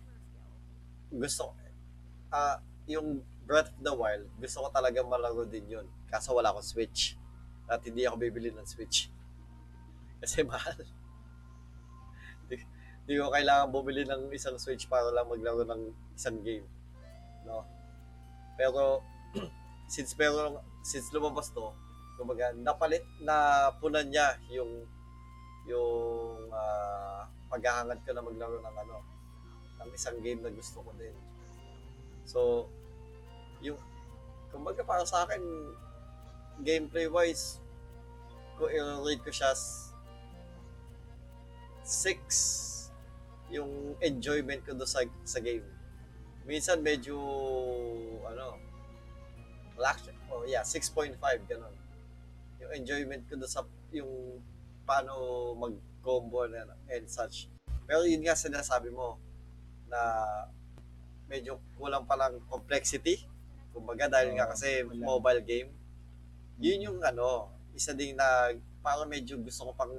yung Breath of the Wild, gusto ko talaga malaro din yun. Kaso wala akong Switch. At hindi ako bibili ng Switch. Kasi mahal. Hindi ko kailangan bumili ng isang Switch para lang maglaro ng isang game. No? Pero, since lumabas to, kumbaga, napunan niya yung paghahangad ko na maglaro ng ng isang game na gusto ko din. So, yung, kumbaga para sa akin, gameplay-wise, kung i-rate ko siya 6 yung enjoyment ko doon sa game. Minsan medyo 6.5 ganun. Yung enjoyment ko doon sa yung paano mag-combo and such. Pero yun nga sinasabi mo na medyo kulang palang complexity. Kumbaga dahil nga kasi mobile game. Yun yung isa ding na parang medyo gusto ko pang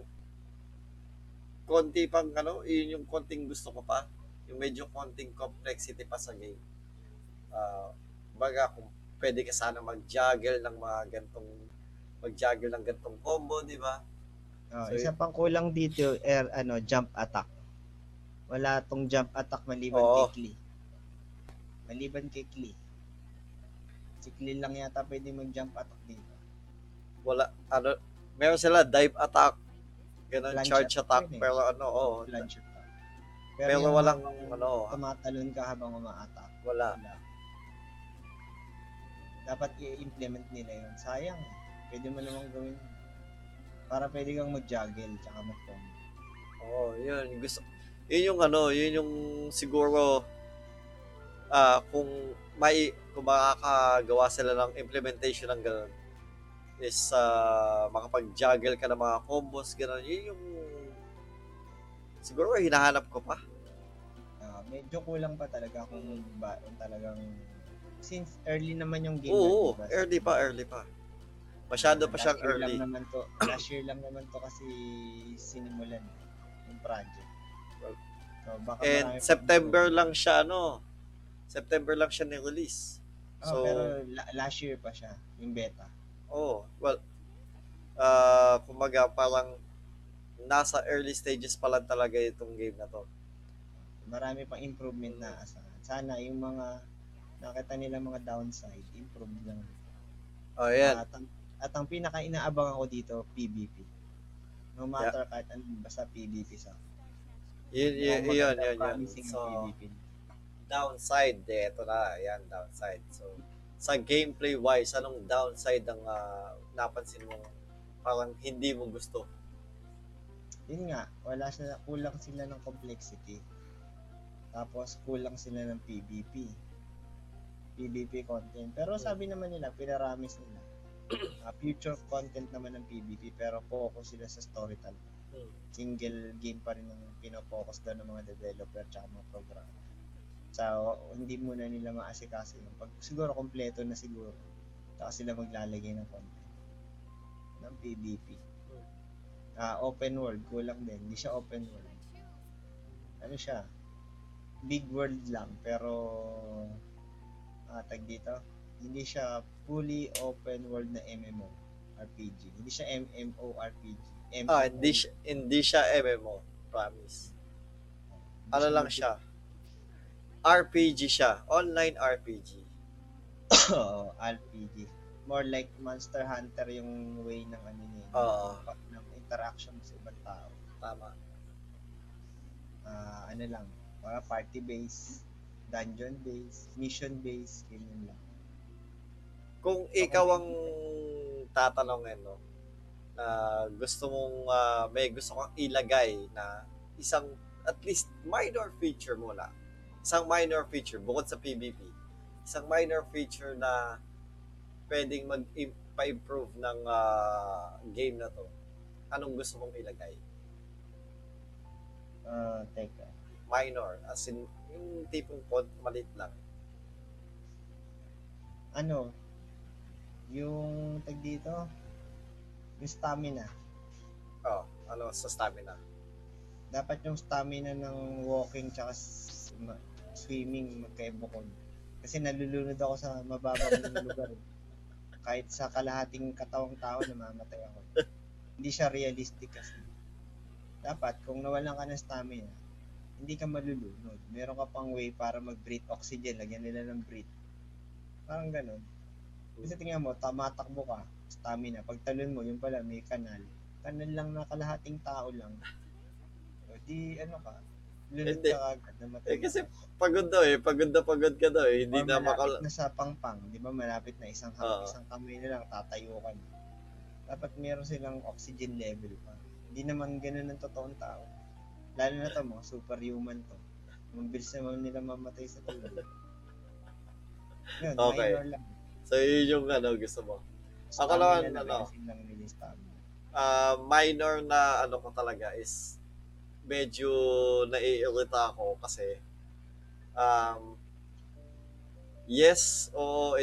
konti pang yun yung konting gusto ko pa, yung medyo konting complexity pa sa game. Baga kung pwede ka sana mag-juggle ng gantong combo, di ba? So, isa pang kulang dito, jump attack. Wala tong jump attack maliban kay Klee. Si Klee lang yata pwede mag-jump attack dito. Wala, meron sila dive attack, ganun charge attack, pero pero walang tumatalon ka habang umaatak. Wala. Dapat i-implement nila yun. Sayang. Pwede mo namang gawin. Para pwede kang mag-juggle tsaka mag-combo. Oh, yan. Gusto, yun yung ano, yun yung siguro kung makakagawa sila ng implementation ng ganun is makapag-juggle ka ng mga combos, ganun. Yun yung siguro hinahanap ko pa. Medyo kulang pa talaga kung talagang since early naman yung game. Oo, diba? early pa. Masyado pa siyang early. Last year lang naman to kasi sinimulan yung project. So, baka and September lang siya, September lang siya ni-release. So, pero last year pa siya, yung beta. Oh, well, kumbaga parang nasa early stages pa lang talaga itong game na to. Marami pang improvement na asahan. Sana yung mga nakita nila mga downside, improve lang. Oh, yan. At ang pinaka-inaabangan ko dito, PvP. No matter kahit anong basta PvP sa. Yun. So, PvP. Downside, ito na. Ayan, downside. So, sa gameplay-wise, anong downside ang napansin mo parang hindi mo gusto? Yun nga, kulang sila ng complexity. Tapos kulang sila ng PvP content. Pero sabi naman nila, pinaramis nila. Future content naman ng PvP, pero focus sila sa storytelling. Single game pa rin ang pinofocus doon ng mga developer at mga programmer. So, hindi muna nila maasikaso yun. Pag siguro kompleto na siguro, saka sila maglalagay ng content ng PvP. Open world, kulang din. Hindi siya open world. Ano siya? Big world lang, pero tag dito, hindi siya fully open world na MMO RPG. Hindi siya MMORPG. Hindi siya MMO, promise. Ano lang siya? RPG siya, online RPG. Oo, RPG. More like Monster Hunter yung way ng ng interaction sa ibang tao. Tama. Ano lang? Para party base, dungeon base, mission base, ganyan lang. Kung ikaw ang tatanungin, gusto mong may gusto kang ilagay na isang at least minor feature mo lang. Isang minor feature bukod sa PvP. Isang minor feature na pwedeng mag-improve ng game na to. Anong gusto mong ilagay? Teka. Minor, as in, yung tipong code, malit lang. Ano? Yung tag dito? Yung stamina. Oh, ano sa stamina? Dapat yung stamina ng walking tsaka swimming magkaibukod. Kasi nalulunod ako sa mababang lugar. Kahit sa kalahating katawang tao, namamatay ako. Hindi siya realistic kasi. Dapat, kung nawalan ka ng stamina, hindi ka malulunod. Meron ka pang way para mag-breathe oxygen. Lagyan nila ng breathe. Parang ganun. Kasi tingnan mo, tamatakbo ka, stamina. Pag talon mo, yun pala, may kanal. Kanal lang na kalahating tao lang. O di, lunod ka agad na matay. Kasi pagod daw pagod ka daw Hindi na malapit na sa pangpang. Di ba, malapit na isang isang kamay na lang, tatayo ka na. Dapat meron silang oxygen level pa. Hindi naman ganun ng totoong tao. Lalo na ito, mga superhuman to. Mabilis naman nila mamatay sa tubig. Yun, okay. Lang. So, yun yung gusto mo. Ako naman, minor na ko talaga is medyo naiirita ako kasi yes, oo,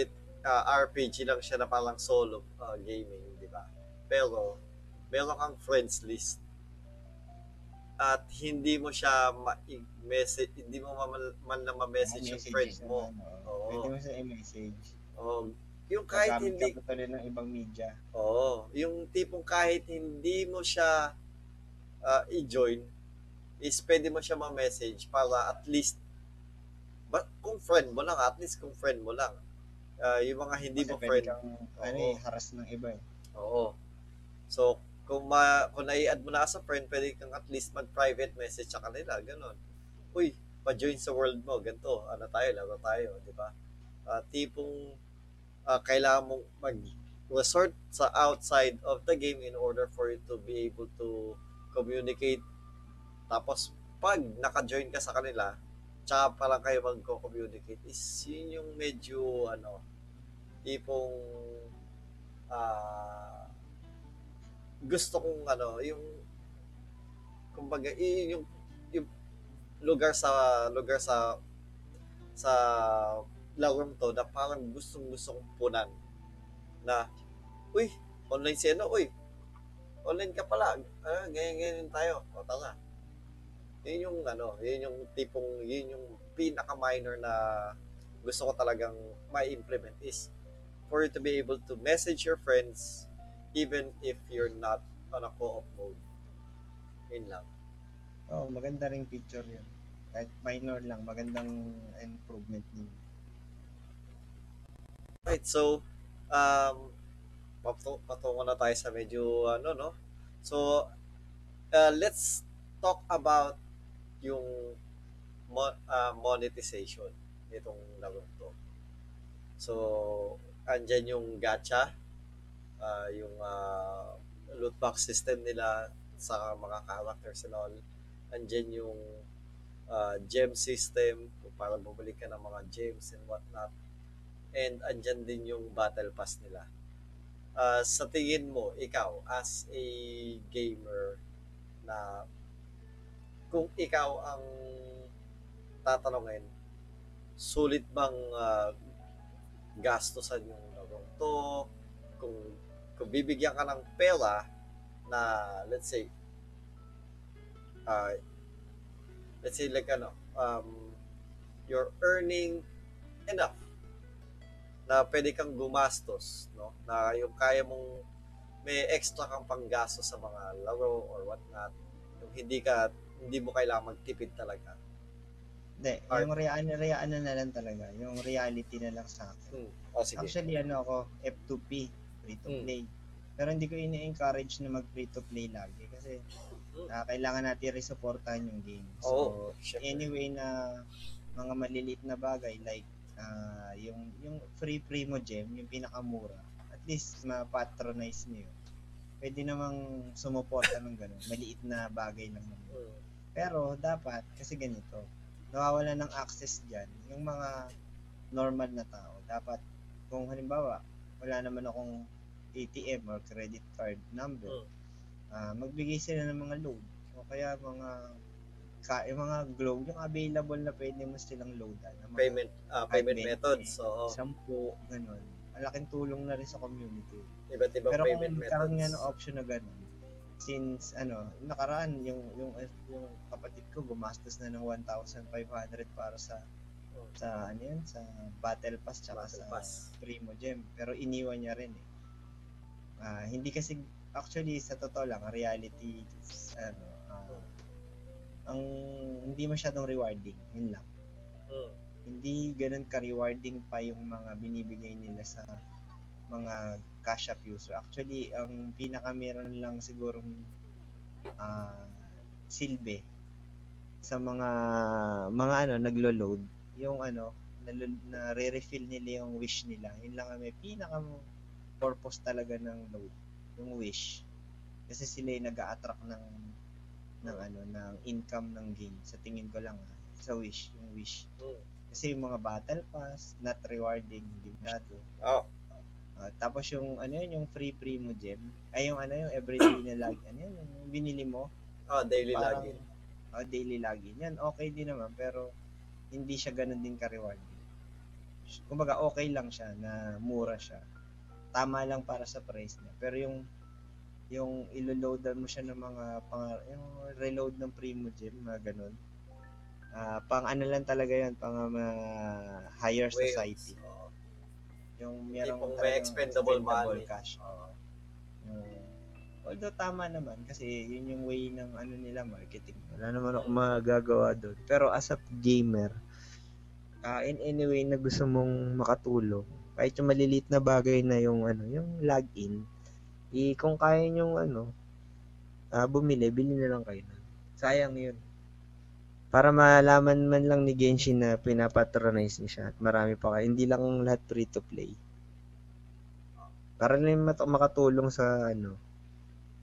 RPG lang siya na parang solo gaming, di ba? Pero, meron kang friends list. At hindi mo siya ma-message, hindi mo ma-message yung friend mo. Oo. Pwede mo siya i-message. Oo. Yung kahit hindi patuloy ng ibang media. Oo. Yung tipong kahit hindi mo siya i-join, is pwede mo siya ma-message para at least, kung friend mo lang. Yung mga hindi mo friend. Harass ng iba. Oo. So, kung nai-add mo na as a friend, pwede kang at least mag-private message sa kanila, ganun. Uy, pa-join sa world mo, ganito, laro tayo, di ba? Tipong kailangan mong mag-resort sa outside of the game in order for you to be able to communicate Tapos, pag naka-join ka sa kanila, tsaka pa lang kayo mag-communicate, is yun yung medyo, ano, tipong, gusto kong, ano, yung, kumbaga, yung lugar sa lawang to na parang gustong-gusto kong punan na, uy, online si ano, uy, online ka pala, ah, ganyan-ganyan tayo, o tanga. Yun yung, ano, yun yung tipong, yun yung pinaka-minor na gusto ko talagang ma-implement is for you to be able to message your friends even if you're not on a co-op mode. Yun lang. Oh, maganda rin picture yun. Kahit minor lang, magandang improvement din. Right, so, patungo na tayo sa medyo ano, no? So, let's talk about yung monetization nitong larong to. So, andyan yung gacha, yung loot box system nila sa mga characters and all. Andyan yung gem system, para bumalik ka ng mga gems and whatnot. And andyan din yung battle pass nila. Sa tingin mo, ikaw, as a gamer, na kung ikaw ang tatanungin, sulit bang gastusan yung larong to? Kung bibigyan ka ng pera na, let's say like ano, you're earning enough na pwede kang gumastos, no? Na yung kaya mong may extra kang panggastos sa mga laro or whatnot, yung hindi mo kailangan magtipid talaga. Hindi, yung reaan na lang talaga, yung reality na lang sa akin. Oh, sige. Actually, ano ako, F2P, free to play. Pero hindi ko ini-encourage na mag free to play lagi kasi kailangan natin resuportahan yung game. So, anyway na mga maliliit na bagay like yung free mo gem, yung pinakamura, at least ma-patronize niyo. Pwede namang sumuporta ng ganun, maliit na bagay lang naman. Pero dapat kasi ganito, nawawala ng access diyan yung mga normal na tao. Dapat kung halimbawa, wala naman akong ATM or credit card number, magbigay sila ng mga load. O kaya mga glow, yung available na pwede mo silang loadan. Payment methods. So, 10, ganun. Malaking tulong na rin sa community. Iba't-ibang payment methods. Pero kung nagkaroon nga ng option na ganun, since, ano, nakaraan, yung kapatid ko gumastos na ng 1,500 para sa ano yan, sa battle pass, tsaka battle sa pass. Primo gem. Pero iniwan niya rin eh. Hindi kasi, actually, sa totoo lang, reality, ano, ang hindi masyadong rewarding, yun lang. Hindi ganun ka-rewarding pa yung mga binibigay nila sa mga cash app user. Actually, ang pinaka-meron lang sigurong silbi sa mga ano, naglo-load, yung ano, na re-refill nila yung wish nila. Yun lang ang may pinaka-purpose talaga ng load, yung wish. Kasi sila yung nag-a-attract ng ano, ng income ng game, sa tingin ko lang sa wish, yung wish. Kasi yung mga battle pass not rewarding din dato. Tapos yung ano yun, yung free primo gem ay yung ano, yung everyday na log, ano yun, yung binili mo, daily login. Daily login yan, okay din naman, pero hindi siya ganun din ka-rewarding. Kumbaga okay lang siya na mura siya, tama lang para sa price niya. Pero yung ilo-loadan mo siya ng mga yung reload ng primo gem, mga ganun. Pang ano lang talaga yun, pang higher society. Yung merong expendable cash. Although tama naman kasi yun yung way ng ano nila, marketing. Wala naman ako magagawa doon. Pero as a gamer, in any way na gusto mong makatulong, kahit yung maliliit na bagay na yung ano, yung login, kung kaya nyo ano, bili na lang kayo. Sayang yun. Para malaman man lang ni Genshin na pinapatronize niya siya at marami pa kayo. Hindi lang lahat free to play. Para lang makatulong sa ano,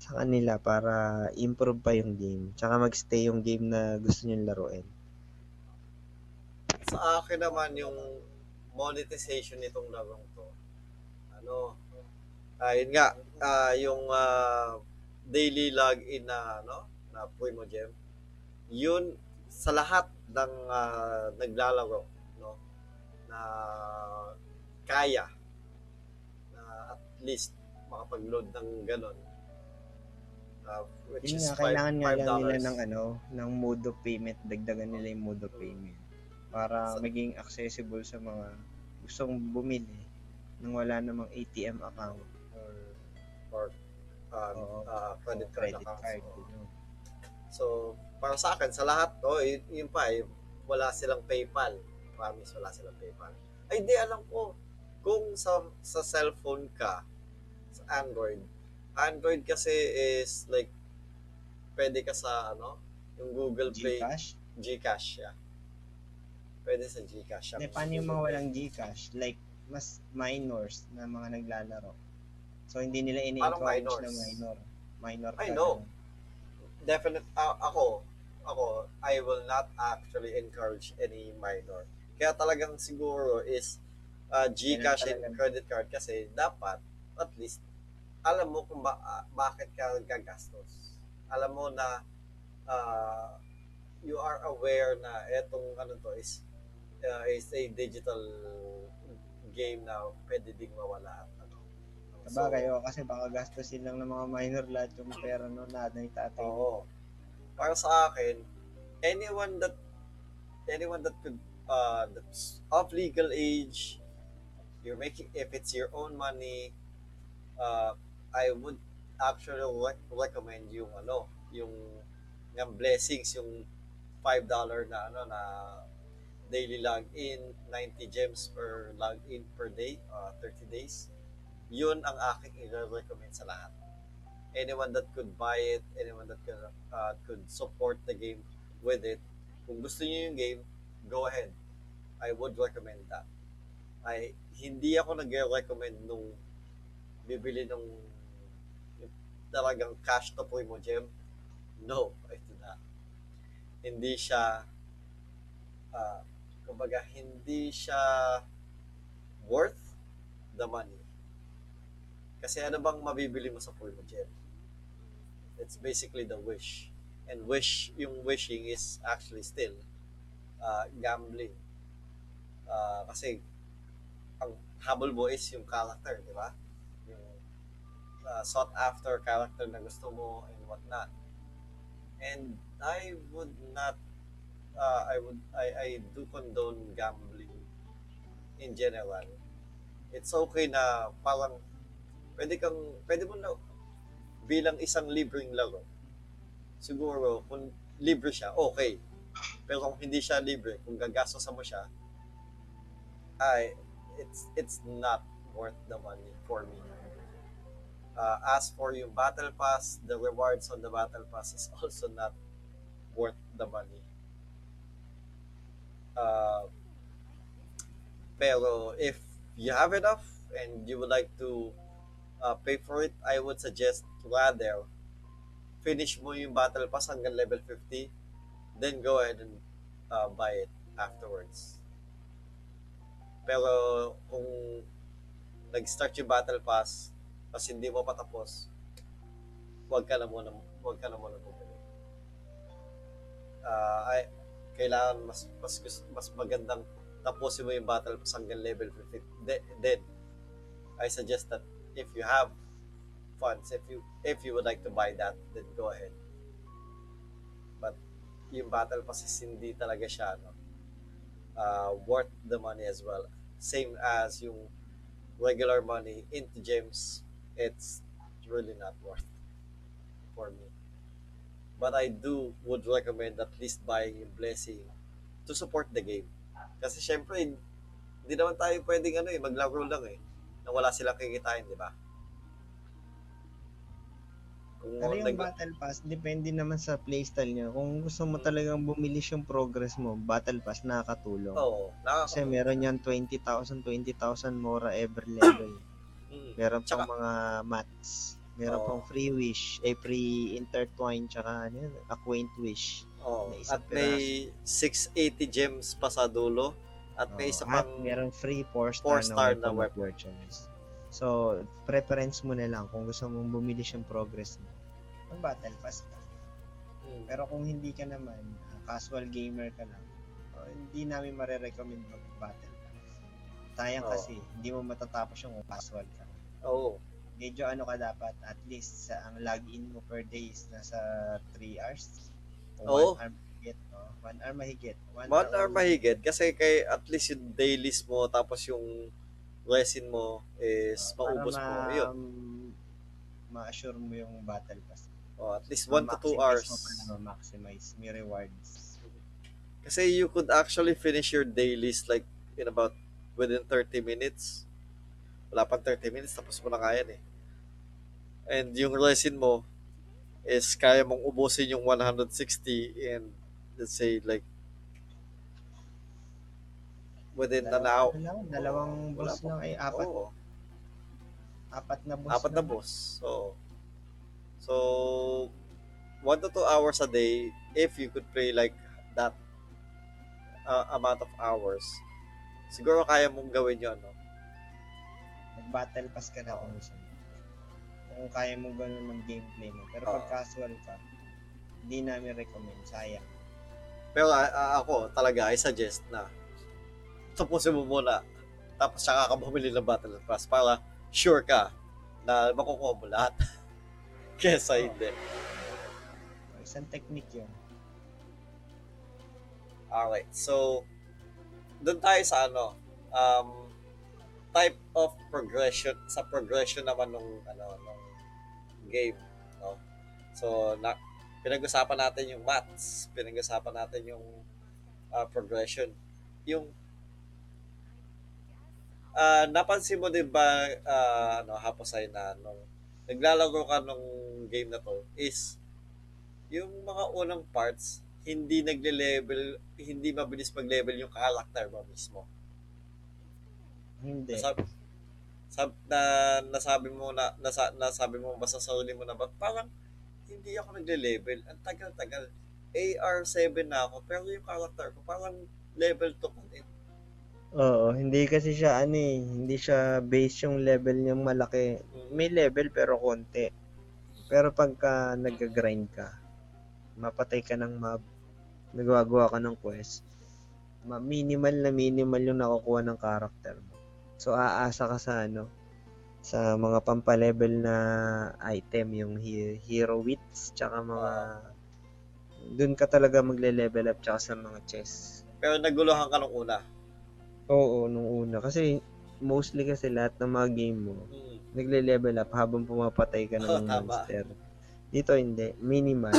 sa kanila para improve pa yung game tsaka magstay yung game na gusto nyo laruin? Sa akin naman yung monetization nitong larong to. Ano? Ayun nga, yung daily login na ano, na Puimo Gem. Yun sa lahat ng naglalaro, no? Na kaya na at least makapag-load ng ganun. Which yun is nga, kailangan $5, nga lang nila ng ano, ng mode of payment, dagdagan nila yung mode of payment para maging accessible sa mga gustong bumili nang wala namang ATM account or credit card. So, para sa akin, sa lahat, yun pa, wala silang PayPal. Promise, wala silang PayPal. Ay, di, alam ko, kung sa cellphone ka, sa Android kasi is like pwede ka sa yung Google Play, GCash yeah. Pwede sa GCash. Eh paano yung mga walang GCash? Like mas minors na mga naglalaro. So hindi nila ini-encourage na minor. I know. Definite ako I will not actually encourage any minor. Kaya talagang siguro is GCash and credit card kasi dapat at least alam mo kung bakit ka gagastos. Alam mo na you are aware na etong ano to is a digital game na pwede ding mawala at ano. Sabagay, so, kasi baka gastusin lang ng mga minor lahat yung pera na itatay. Oo. Para sa akin, anyone that could that's of legal age, you're making if it's your own money, I would actually recommend yung yung blessings, yung $5 na na daily login, 90 gems per login per day, 30 days. Yun ang aking i-recommend sa lahat. Anyone that could buy it, anyone that could support the game with it. Kung gusto niyo yung game, go ahead. I would recommend that. Hindi ako nag-recommend nung bibili ng talagang cash to Puimo Gem. No, I do not. Hindi siya kumbaga hindi siya worth the money. Kasi ano bang mabibili mo sa Puimo Gem? It's basically the wish. And yung wishing is actually still gambling. Kasi ang habol mo is yung character, di ba? Sought after character na gusto mo and whatnot. And I would not I do condone gambling in general. It's okay na parang pwede mo na bilang isang libreng laro. Siguro kung libre siya, okay. Pero kung hindi siya libre, kung gagastosan mo siya, it's not worth the money for me. As for yung battle pass, the rewards on the battle pass is also not worth the money. Pero if you have enough and you would like to pay for it, I would suggest rather finish mo yung battle pass hanggang level 50, then go ahead and buy it afterwards. Pero kung nag-start yung battle pass kasi hindi mo patapos, huwag ka na muna bumili. Kailangan mas magandang tapusin mo yung battle pass hanggang level 50. Then I suggest that if you have funds, if you would like to buy that, then go ahead. But yung battle pass is hindi talaga siya worth the money as well. Same as yung regular money into gems. It's really not worth for me. But I would recommend at least buying yung blessing to support the game. Kasi syempre, hindi naman tayo pwedeng maglaro lang na wala silang kikitain, di ba? Pero yung battle pass, depende naman sa playstyle nyo. Kung gusto mo talagang bumilis yung progress mo, battle pass nakakatulong. Oo. Kasi meron yan 20,000 mora every level. Meron pang mga mats. Meron pang free wish, ay free intertwine, tsaka ano yun, acquaint wish. Oh, at may 680 gems pa sa dulo. At may isa pang merong free 4-star na weapon. So, preference mo na lang kung gusto mong bumili siyang progress mo. Ang battle pass ka. Pero kung hindi ka naman, casual gamer ka lang, hindi namin marerecommend mag-battle pass. Sayang kasi, hindi mo matatapos yung casual ka. Oo. Medyo ano ka dapat, at least sa ang login mo per day is nasa 3 hours. Oo. 1 hour mahigit. 1 hour mahigit. 1 hour mahigit. Kasi kay at least yung dailies mo tapos yung resin mo is maubos mo. Yun. Ma-assure mo yung battle pass. Oh, at least 1 to 2 hours. Ma-maximize. May rewards. Kasi you could actually finish your dailies like in about within 30 minutes. Wala pang 30 minutes tapos mo na kaya eh. And yung resin mo is kaya mong ubusin yung 160 in let's say like within an hour. Dalawang boss lang ay apat. Oh. Apat na boss. Oo. So 1 to 2 hours a day if you could play like that amount of hours. Siguro kaya mong gawin 'yon, no? Battle pass ka na kung gusto mo. Kung kaya mo gano'n ng gameplay mo. Pero pag casual ka, hindi namin recommend. Sayang. Pero ako talaga, I suggest na tapusin mo muna. Tapos saka ka bumili ng battle pass para sure ka na makukuha mo lahat. Kesa hindi. Isang technique yun. Alright, so doon tayo sa ano, type of progression sa progression naman nung ano nung game, no? So pinag-usapan natin yung maths, pinag-usapan natin yung progression. Yung napansin mo din ba Happosai, na nung naglalaro ka nung game na to is yung mga unang parts hindi nagle-level, hindi mabilis mag-level yung character mo mismo. Hindi. Nasabi mo basta sa uli mo na ba, parang hindi ako nagle-level. Ang tagal-tagal. AR7 na ako, pero yung character ko parang level 2 ko din. Oo, hindi kasi siya hindi siya base yung level niyang malaki. May level pero konti. Pero pagka nag-grind ka, mapatay ka ng mob, nagagawa ka ng quest, minimal na minimal yung nakukuha ng character mo. So, aasa ka sa sa mga pampalevel na item, yung hero wits, tsaka mga dun ka talaga magle-level up, tsaka sa mga chest. Pero naguluhan ka nung una? Oo, nung una. Kasi, mostly kasi lahat ng mga game mo, nagle-level up habang pumapatay ka ng monster. Dito hindi, minimal.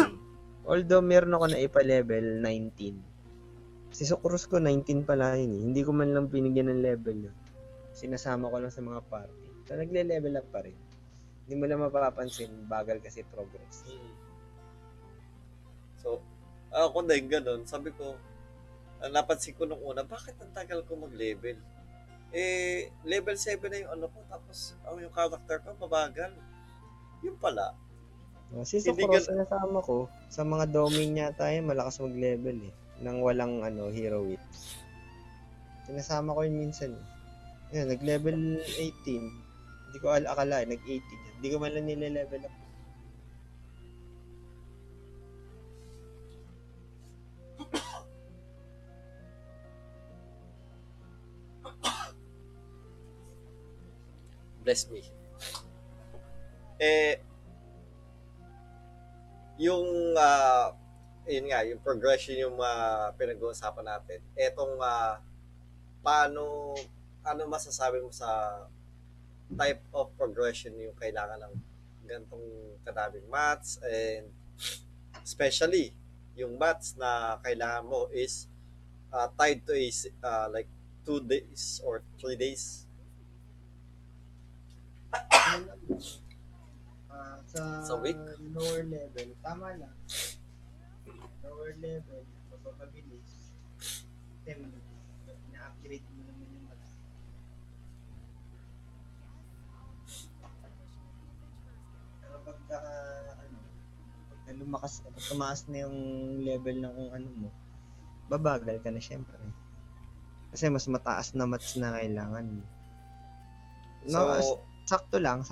Although, meron ako na ipa-level 19. Si Sucrus ko, 19 pala yun eh. Hindi ko man lang pinigyan ng level yun. Sinasama ko lang sa mga party. So, nagle-level up pa rin. Hindi mo lang mapapansin, bagal kasi progress. So, ako dahil ganun, sabi ko, napansin ko nung una, bakit ang tagal ko mag-level? Eh, level 7 na yung ano ko, tapos yung character ko, mabagal. Yun pala. Si Sucrus, sinasama ko, sa mga domain niya tayo, malakas mag-level eh. Nang walang hero wit. Sinasama ko yun minsan eh. Yan, nag-level 18. Hindi ko akalain, nag-18. Hindi ko man lang nile-level up. Bless me. Yung, yun nga, yung progression yung pinag-uusapan natin. Etong, paano... Ano masasabi mo sa type of progression yung kailangan ng gantong kadaming maths, and especially yung maths na kailangan mo is tied to is like 2 days or 3 days? Sa week? Lower level, tama lang. Lower level, mapapabilis. 10 minutes. Na-upgrade mo naman yung maths. tumaas na yung level ng kung ano mo, babagal ka na syempre. Kasi mas mataas na maths na kailangan mo. No, so, sakto lang.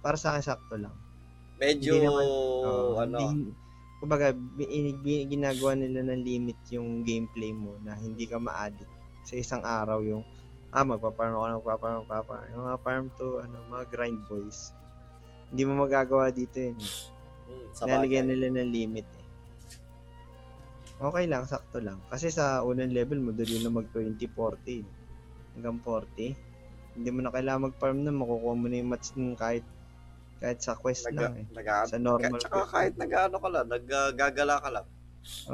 Para sa akin, sakto lang. Medyo, hindi naman, ano? Kumbaga, ginagawa nila ng limit yung gameplay mo na hindi ka ma-addict. Sa isang araw yung, magpaparm ako, yung mga farm to, mga grind boys. Hindi mo magagawa dito yun. Nalagyan nila ng limit eh. Okay lang, sakto lang. Kasi sa unang level mo, doon na mag-20-40. Hanggang 40. Hindi mo na kailangan mag-farm na, makukuha mo na yung match ng kahit sa quest lang eh. Sa normal. Tsaka kahit nag-ano ka lang, naggagala ka lang.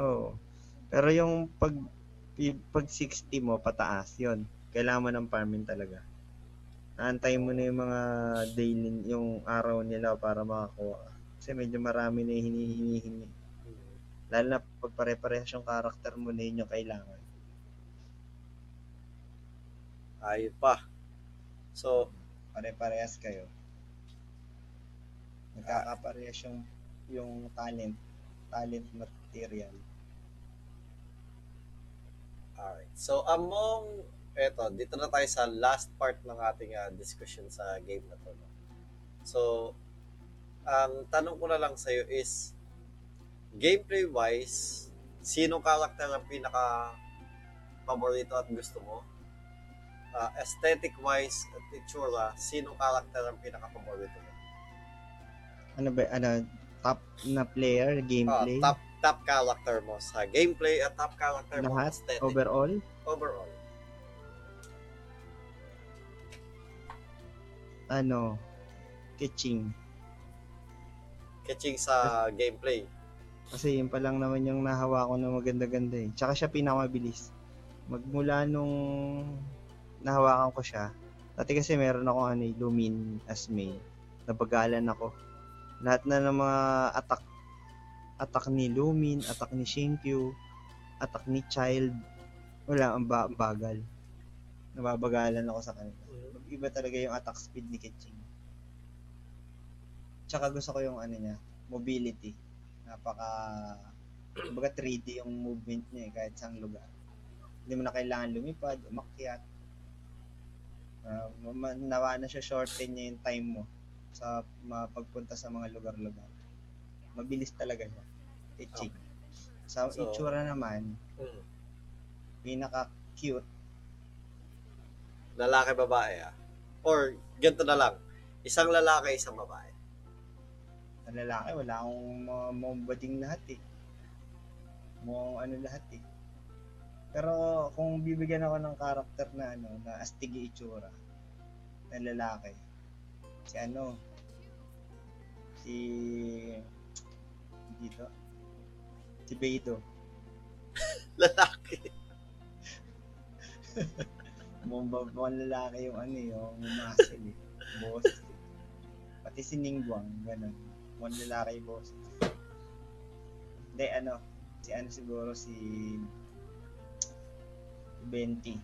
Oo. Pero yung pag 60 mo, pataas yun. Kailangan mo ng farming talaga. Naantay mo na yung mga daily, yung araw nila para makakuha. Kasi medyo marami na yung hinihingi. Lalo na pag pare-parehas yung karakter mo na yun yung kailangan. Ayun pa. So, pare-parehas kayo. Nagkakaparehas yung talent material. Alright. So, dito na tayo sa last part ng ating discussion sa game na to. No? So, ang tanong ko na lang sa'yo is, gameplay-wise, sinong karakter ang pinaka-paborito at gusto mo? Aesthetic-wise at itsura, sino character ang pinaka-favorito mo? Top na player, gameplay? Top character mo sa gameplay at top character mo sa aesthetic. Overall? Keqing. Keqing sa gameplay? Kasi yun pa lang naman yung nahawa ko na maganda-ganda eh. Tsaka siya pinamabilis. Magmula nung nahawakan ko siya. Dati kasi meron ako Lumine as main. Napagalan ako. Lahat na ng mga attack ni Lumine, attack ni Shinkyu, attack ni Child. Wala, ang bagal. Nababagalan ako sa kanila. Iba talaga yung attack speed ni Keqing. Tsaka gusto ko yung niya, mobility. Kumbaga 3D yung movement niya kahit saang lugar. Hindi mo na kailangan lumipad, umakyat. Nawa na siya, shorten niya yung time mo sa pagpunta sa mga lugar-lugar. Mabilis talaga siya. Keqing. Okay. So, itsura naman, pinaka-cute. Lalaki-babae Or, ganito na lang. Isang lalaki, isang babae. Ang lalaki, wala akong mabading lahat eh. Mukhang lahat eh. Pero kung bibigyan ako ng character na na astigi itsura na lalaki, si Beto. Lalaki. Mukhang lalaki yung yung muscle eh. Boss. Pati si Ningguang, ganun. Mukhang lalaki boss. Hindi siguro si Venti.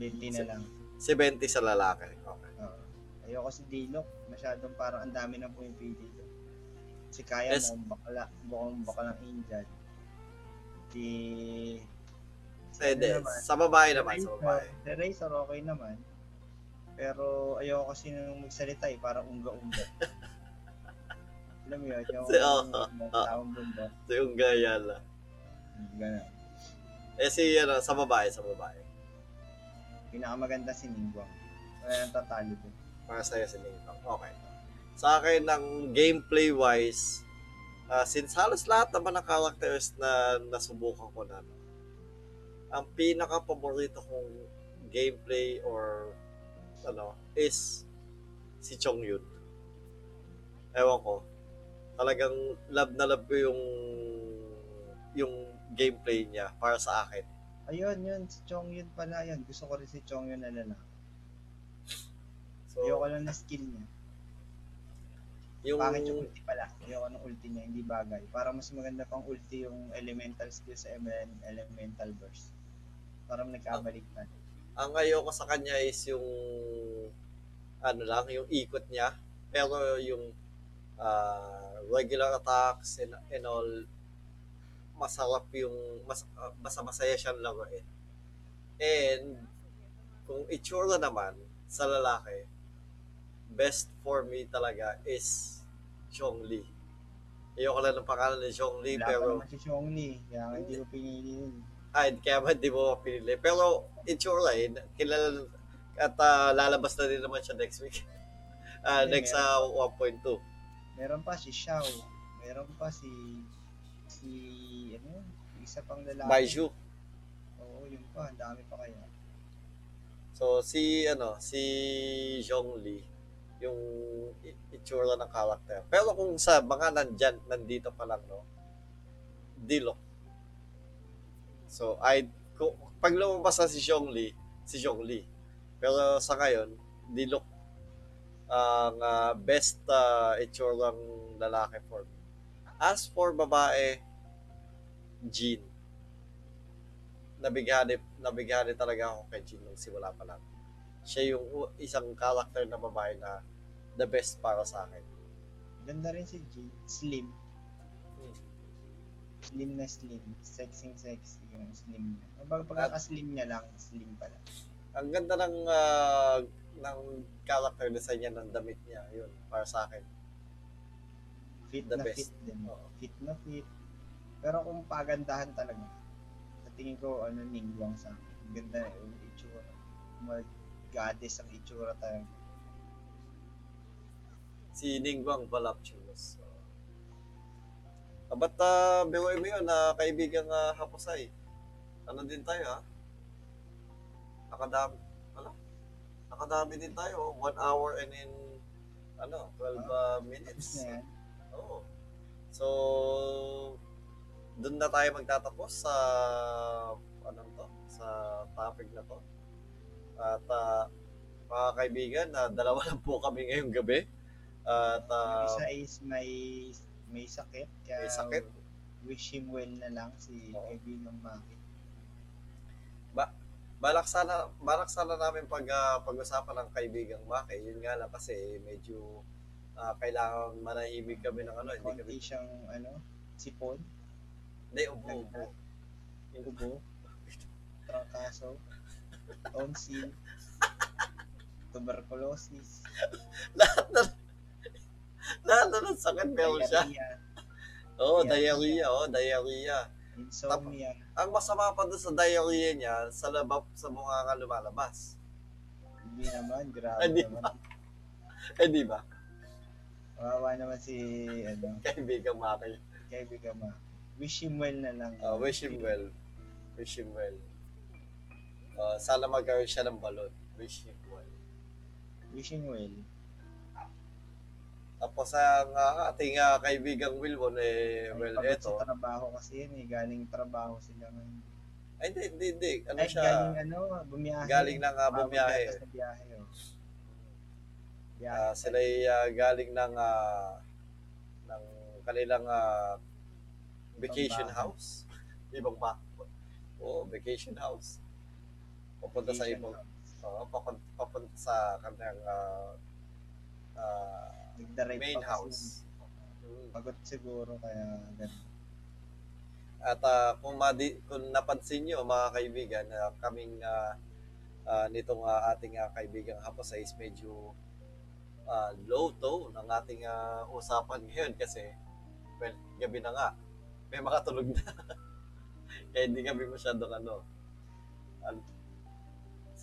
Venti na lang. Si Venti sa lalaki. Okay. Ayoko si Diluc. Masyadong parang ang dami na po yung pili doon. Si Kaya mukhang bakla ng Indian. Sa babae naman. Sa babae. The Razor okay naman. Pero ayoko kasi nung magsalita parang unga-unga. Alam mo yun? Taong bunda. So yung gaya lang. Ganun. Sa babae. Pinakamaganda si Ningguang. Wala nang tatalo doon. Masaya si Ningguang. Okay. Sa akin, ng gameplay-wise, since halos lahat naman ng characters na nasubukan ko na, ang pinaka-paborito kong gameplay or is si Chongyun. Ewan ko. Talagang love na love ko yung gameplay niya para sa akin. Si Chongyun pala yun. Gusto ko rin si Chongyun na lalaki. Ayoko lang na skill niya. Bakit yung ulti pala? Ayoko ng ulti niya, hindi bagay. Para mas maganda pang ulti yung elemental skill sa elemental burst. Parang nagkabaliktad. Ang ayoko sa kanya is yung yung ikot niya. Pero yung regular attacks and all, masarap yung, masaya siyang laruin. And kung itsura naman sa lalaki, best for me talaga is Zhongli. Ayoko lang ng pangalan ni Zhongli, pero... Wala pa naman si Zhongli, kaya hindi ko pinili yun. Ay, kaya ba hindi mo pinili? Pero itsura eh, kilala, at lalabas na din naman siya next week. Okay, next sa 1.2. Meron pa si Xiao, meron pa si ano, isa pang lalaki. Baiju. Oo, yun pa, ang dami pa kaya. So si Zhongli yung itsura ng character. Pero kung sa mga nandito pa lang, no, Diluc. So pag lumabas na si Zhongli. Pero sa ngayon, Diluc ang best itsura ng lalaki for me. As for babae, Jean. Nabighani talaga ako kay Jean nung simula pa lang. Siya yung isang character na babae na the best para sa akin. Ganda rin si Jean. Slim. Slim na slim. Sexy yung slim niya. Pagkakaslim niya lang, slim pala. Ang ganda ng character design niya, ng damit niya. Yun, para sa akin. Fit the na best. Fit din. Oo. Fit na fit. Pero kung pagandahan talaga, tingin ko Ningguang sa akin. Ganda yung itsura. Mag-goddess ang itsura tayo. Si Ningguang voluptuous. But BWM mo yun, kaibigang Happosai. Ano din tayo ha? Nakadami din tayo. 1 hour and in 12 minutes. Oo. So, doon na tayo magtatapos sa sa topic na to. At mga kaibigan, dalawa lang po kami ngayong gabi. At isa is may sakit, kaya may sakit. Wish him well na lang si kaibigang Macky. Balak sana namin pag-usapan ng kaibigang Macky. Yun nga lang kasi medyo kailangan manahimik kami ng hindi kami siyang sipon. Hindi, ubo. Trangkaso. Tonsil. Tuberculosis. Lahat na sakit meron siya. Diarrhea. Insomnia. Ang masama pa doon sa diarrhea niya, sa labab, sa mukha ka lumalabas. Hindi naman, grabe naman. Di ba? Wawa naman si, Kaibigang Macky. Wish him well na lang. Wish him well. Sana mag-aroon siya ng balon. Wishing well. Tapos ang ating kaibigang Wilbon, eto. Sa trabaho kasi yun, galing trabaho sila ngayon. Ay, hindi. Bumiyahe. Galing ng bumiyahe. Sila galing ng kanilang vacation house. Ibang ba? Oo, vacation house. Papunta sa ibang... papunta sa kanyang main house. Pagod siguro, kaya... At kung napansin nyo, mga kaibigan, kaming nitong ating kaibigang Happosai is medyo low tone ang ating usapan ngayon kasi gabi na nga. May makatulog na. Kaya hindi kami masyadong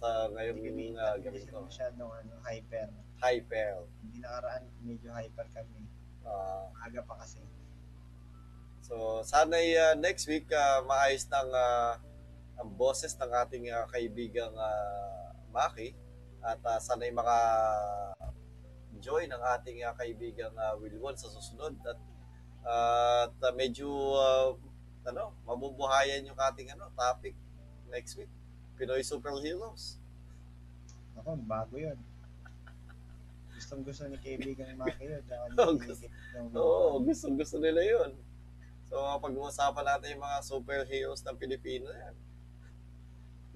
sa ngayong gabi ko. Masyadong hyper. Hindi nakaraan, medyo hyper kami. Aga pa kasi. So, sana next week maayos ng ang boses ng ating kaibigang Macky. At sana'y maka-enjoy ng ating kaibigang Wilwon sa susunod. At medyo mabubuhayan yung ating topic next week, Pinoy superheroes. Ako, bago yun. Gustong-gusto ni kaibigan Macky yun. Gustong-gusto nila yun. So, pag-uusapan natin yung mga superheroes ng Pilipino yan.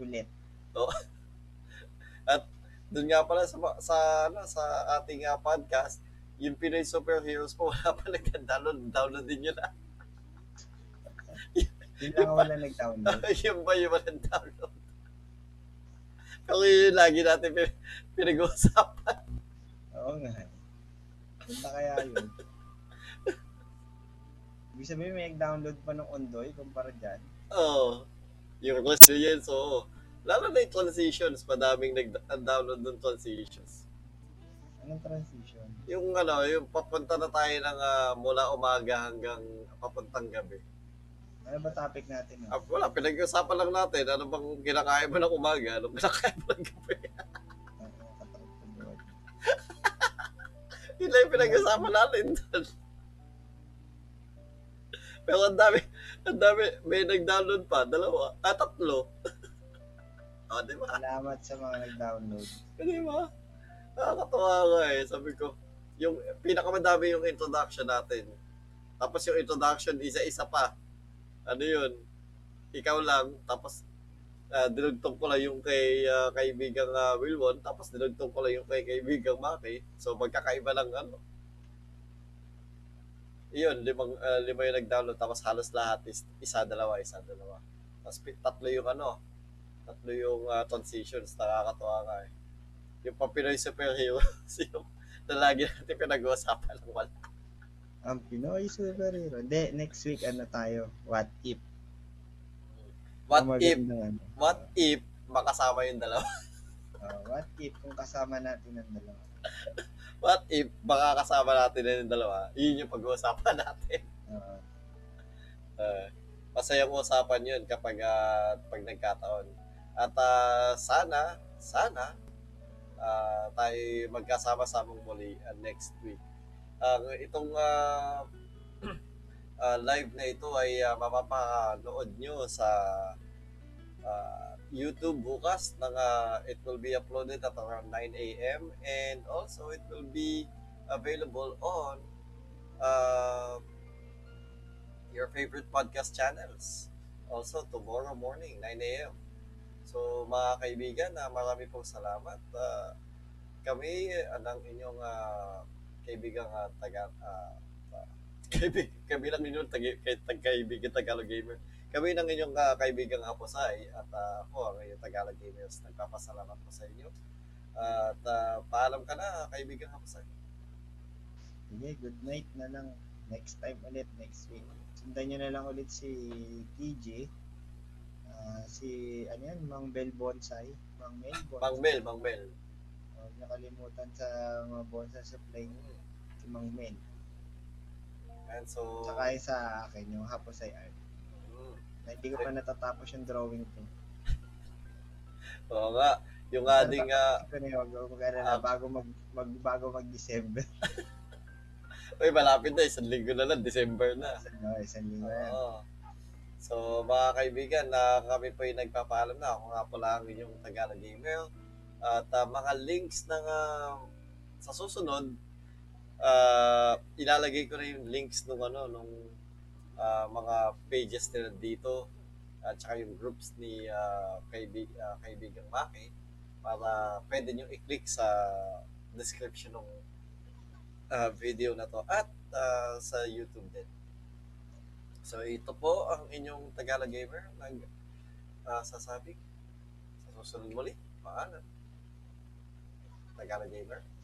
Ulit. At doon nga pala sa ating podcast, yung Pinay Superheroes po, wala pa nag-download din yun. Yun lang wala nag-download. Yun ba yung wala nag-download? Pero yun lagi natin pinag-uusapan. Oo nga. Punta kaya yun. Ibig sabihin may nag-download pa ng Ondoy kumpara dyan. Oo. Yung experience, oo. Lalo na yung transitions, madaming nag-download ng transitions. Anong transition? Yung ano, yung papunta na tayo ng mula umaga hanggang papuntang gabi. Ano ba topic natin? No? Wala, pinag-usapan lang natin. Ano bang kinakaya mo ng umaga? Anong kinakaya mo ng gabi? Yun lang yung pinag-usapan natin. Pero ang dami, may nag-download pa, dalawa, at tatlo. Oh, diba? Salamat sa mga nag-download. Diba? Nakakatawa nga eh. Sabi ko, yung pinakamadami yung introduction natin. Tapos yung introduction, isa-isa pa. Ano yun? Ikaw lang. Tapos, dinugtong ko lang yung kay kaibigang Wilwon. Tapos, dinugtong ko lang yung kay kaibigang Macky. So, magkakaiba lang ano. Yun, lima yung nag-download. Tapos, halos lahat is isa-dalawa. Tapos, tatlo yung transitions, nakakatawa ka eh. Yung Pinoy Superheroes, yung na lagi natin pinag-uusapan lang wala. Ang Pinoy Superhero. Hindi, next week ano tayo? What if? What if makasama yung dalawa? What if kung kasama natin ang dalawa? What if baka kasama natin ang dalawa? Yun yung pag-uusapan natin. Masayang usapan yun kapag pag nagkataon. At sana tayo magkasama-samang muli next week. Itong live na ito ay mapapanood nyo sa YouTube bukas. It will be uploaded at around 9 a.m. and also it will be available on your favorite podcast channels. Also tomorrow morning, 9 a.m. So mga kaibigan, marami pong salamat. Kami ng inyong kaibigang Tagalog Gamer. Kami ng inyong kaibigang Happosai at ako ang inyong Tagalog Gamers. Nagpapasalamat po sa inyo. At paalam ka na kaibigang Happosai. Okay, good night na lang. Next time ulit, next week. Sundan nyo na lang ulit si TJ. Mang Bel Bonsai. Mang Mel. Nakalimutan sa mga bonsai supply niya. Si Mang Mel. And so... Saka sa akin, yung Happosai Art. Hindi ko pa natatapos yung drawing ko. Oo nga. Yung ading... Bago mag-December. Uy, malapit na. Isang linggo na lang. December na. Isang linggo na. Oo. So mga kaibigan, kami po ay nagpapaalam na. Ako nga po lang yung Tagalog Email. At mga links ng sa susunod, ilalagay ko na yung links nung mga pages nila dito at saka yung groups ni kaibigang Macky para pwede nyo i-click sa description ng video na to at sa YouTube din. So ito po ang inyong Tagalog Gamer nagsasabing sa susunod muli, paalam. Tagalog Gamer.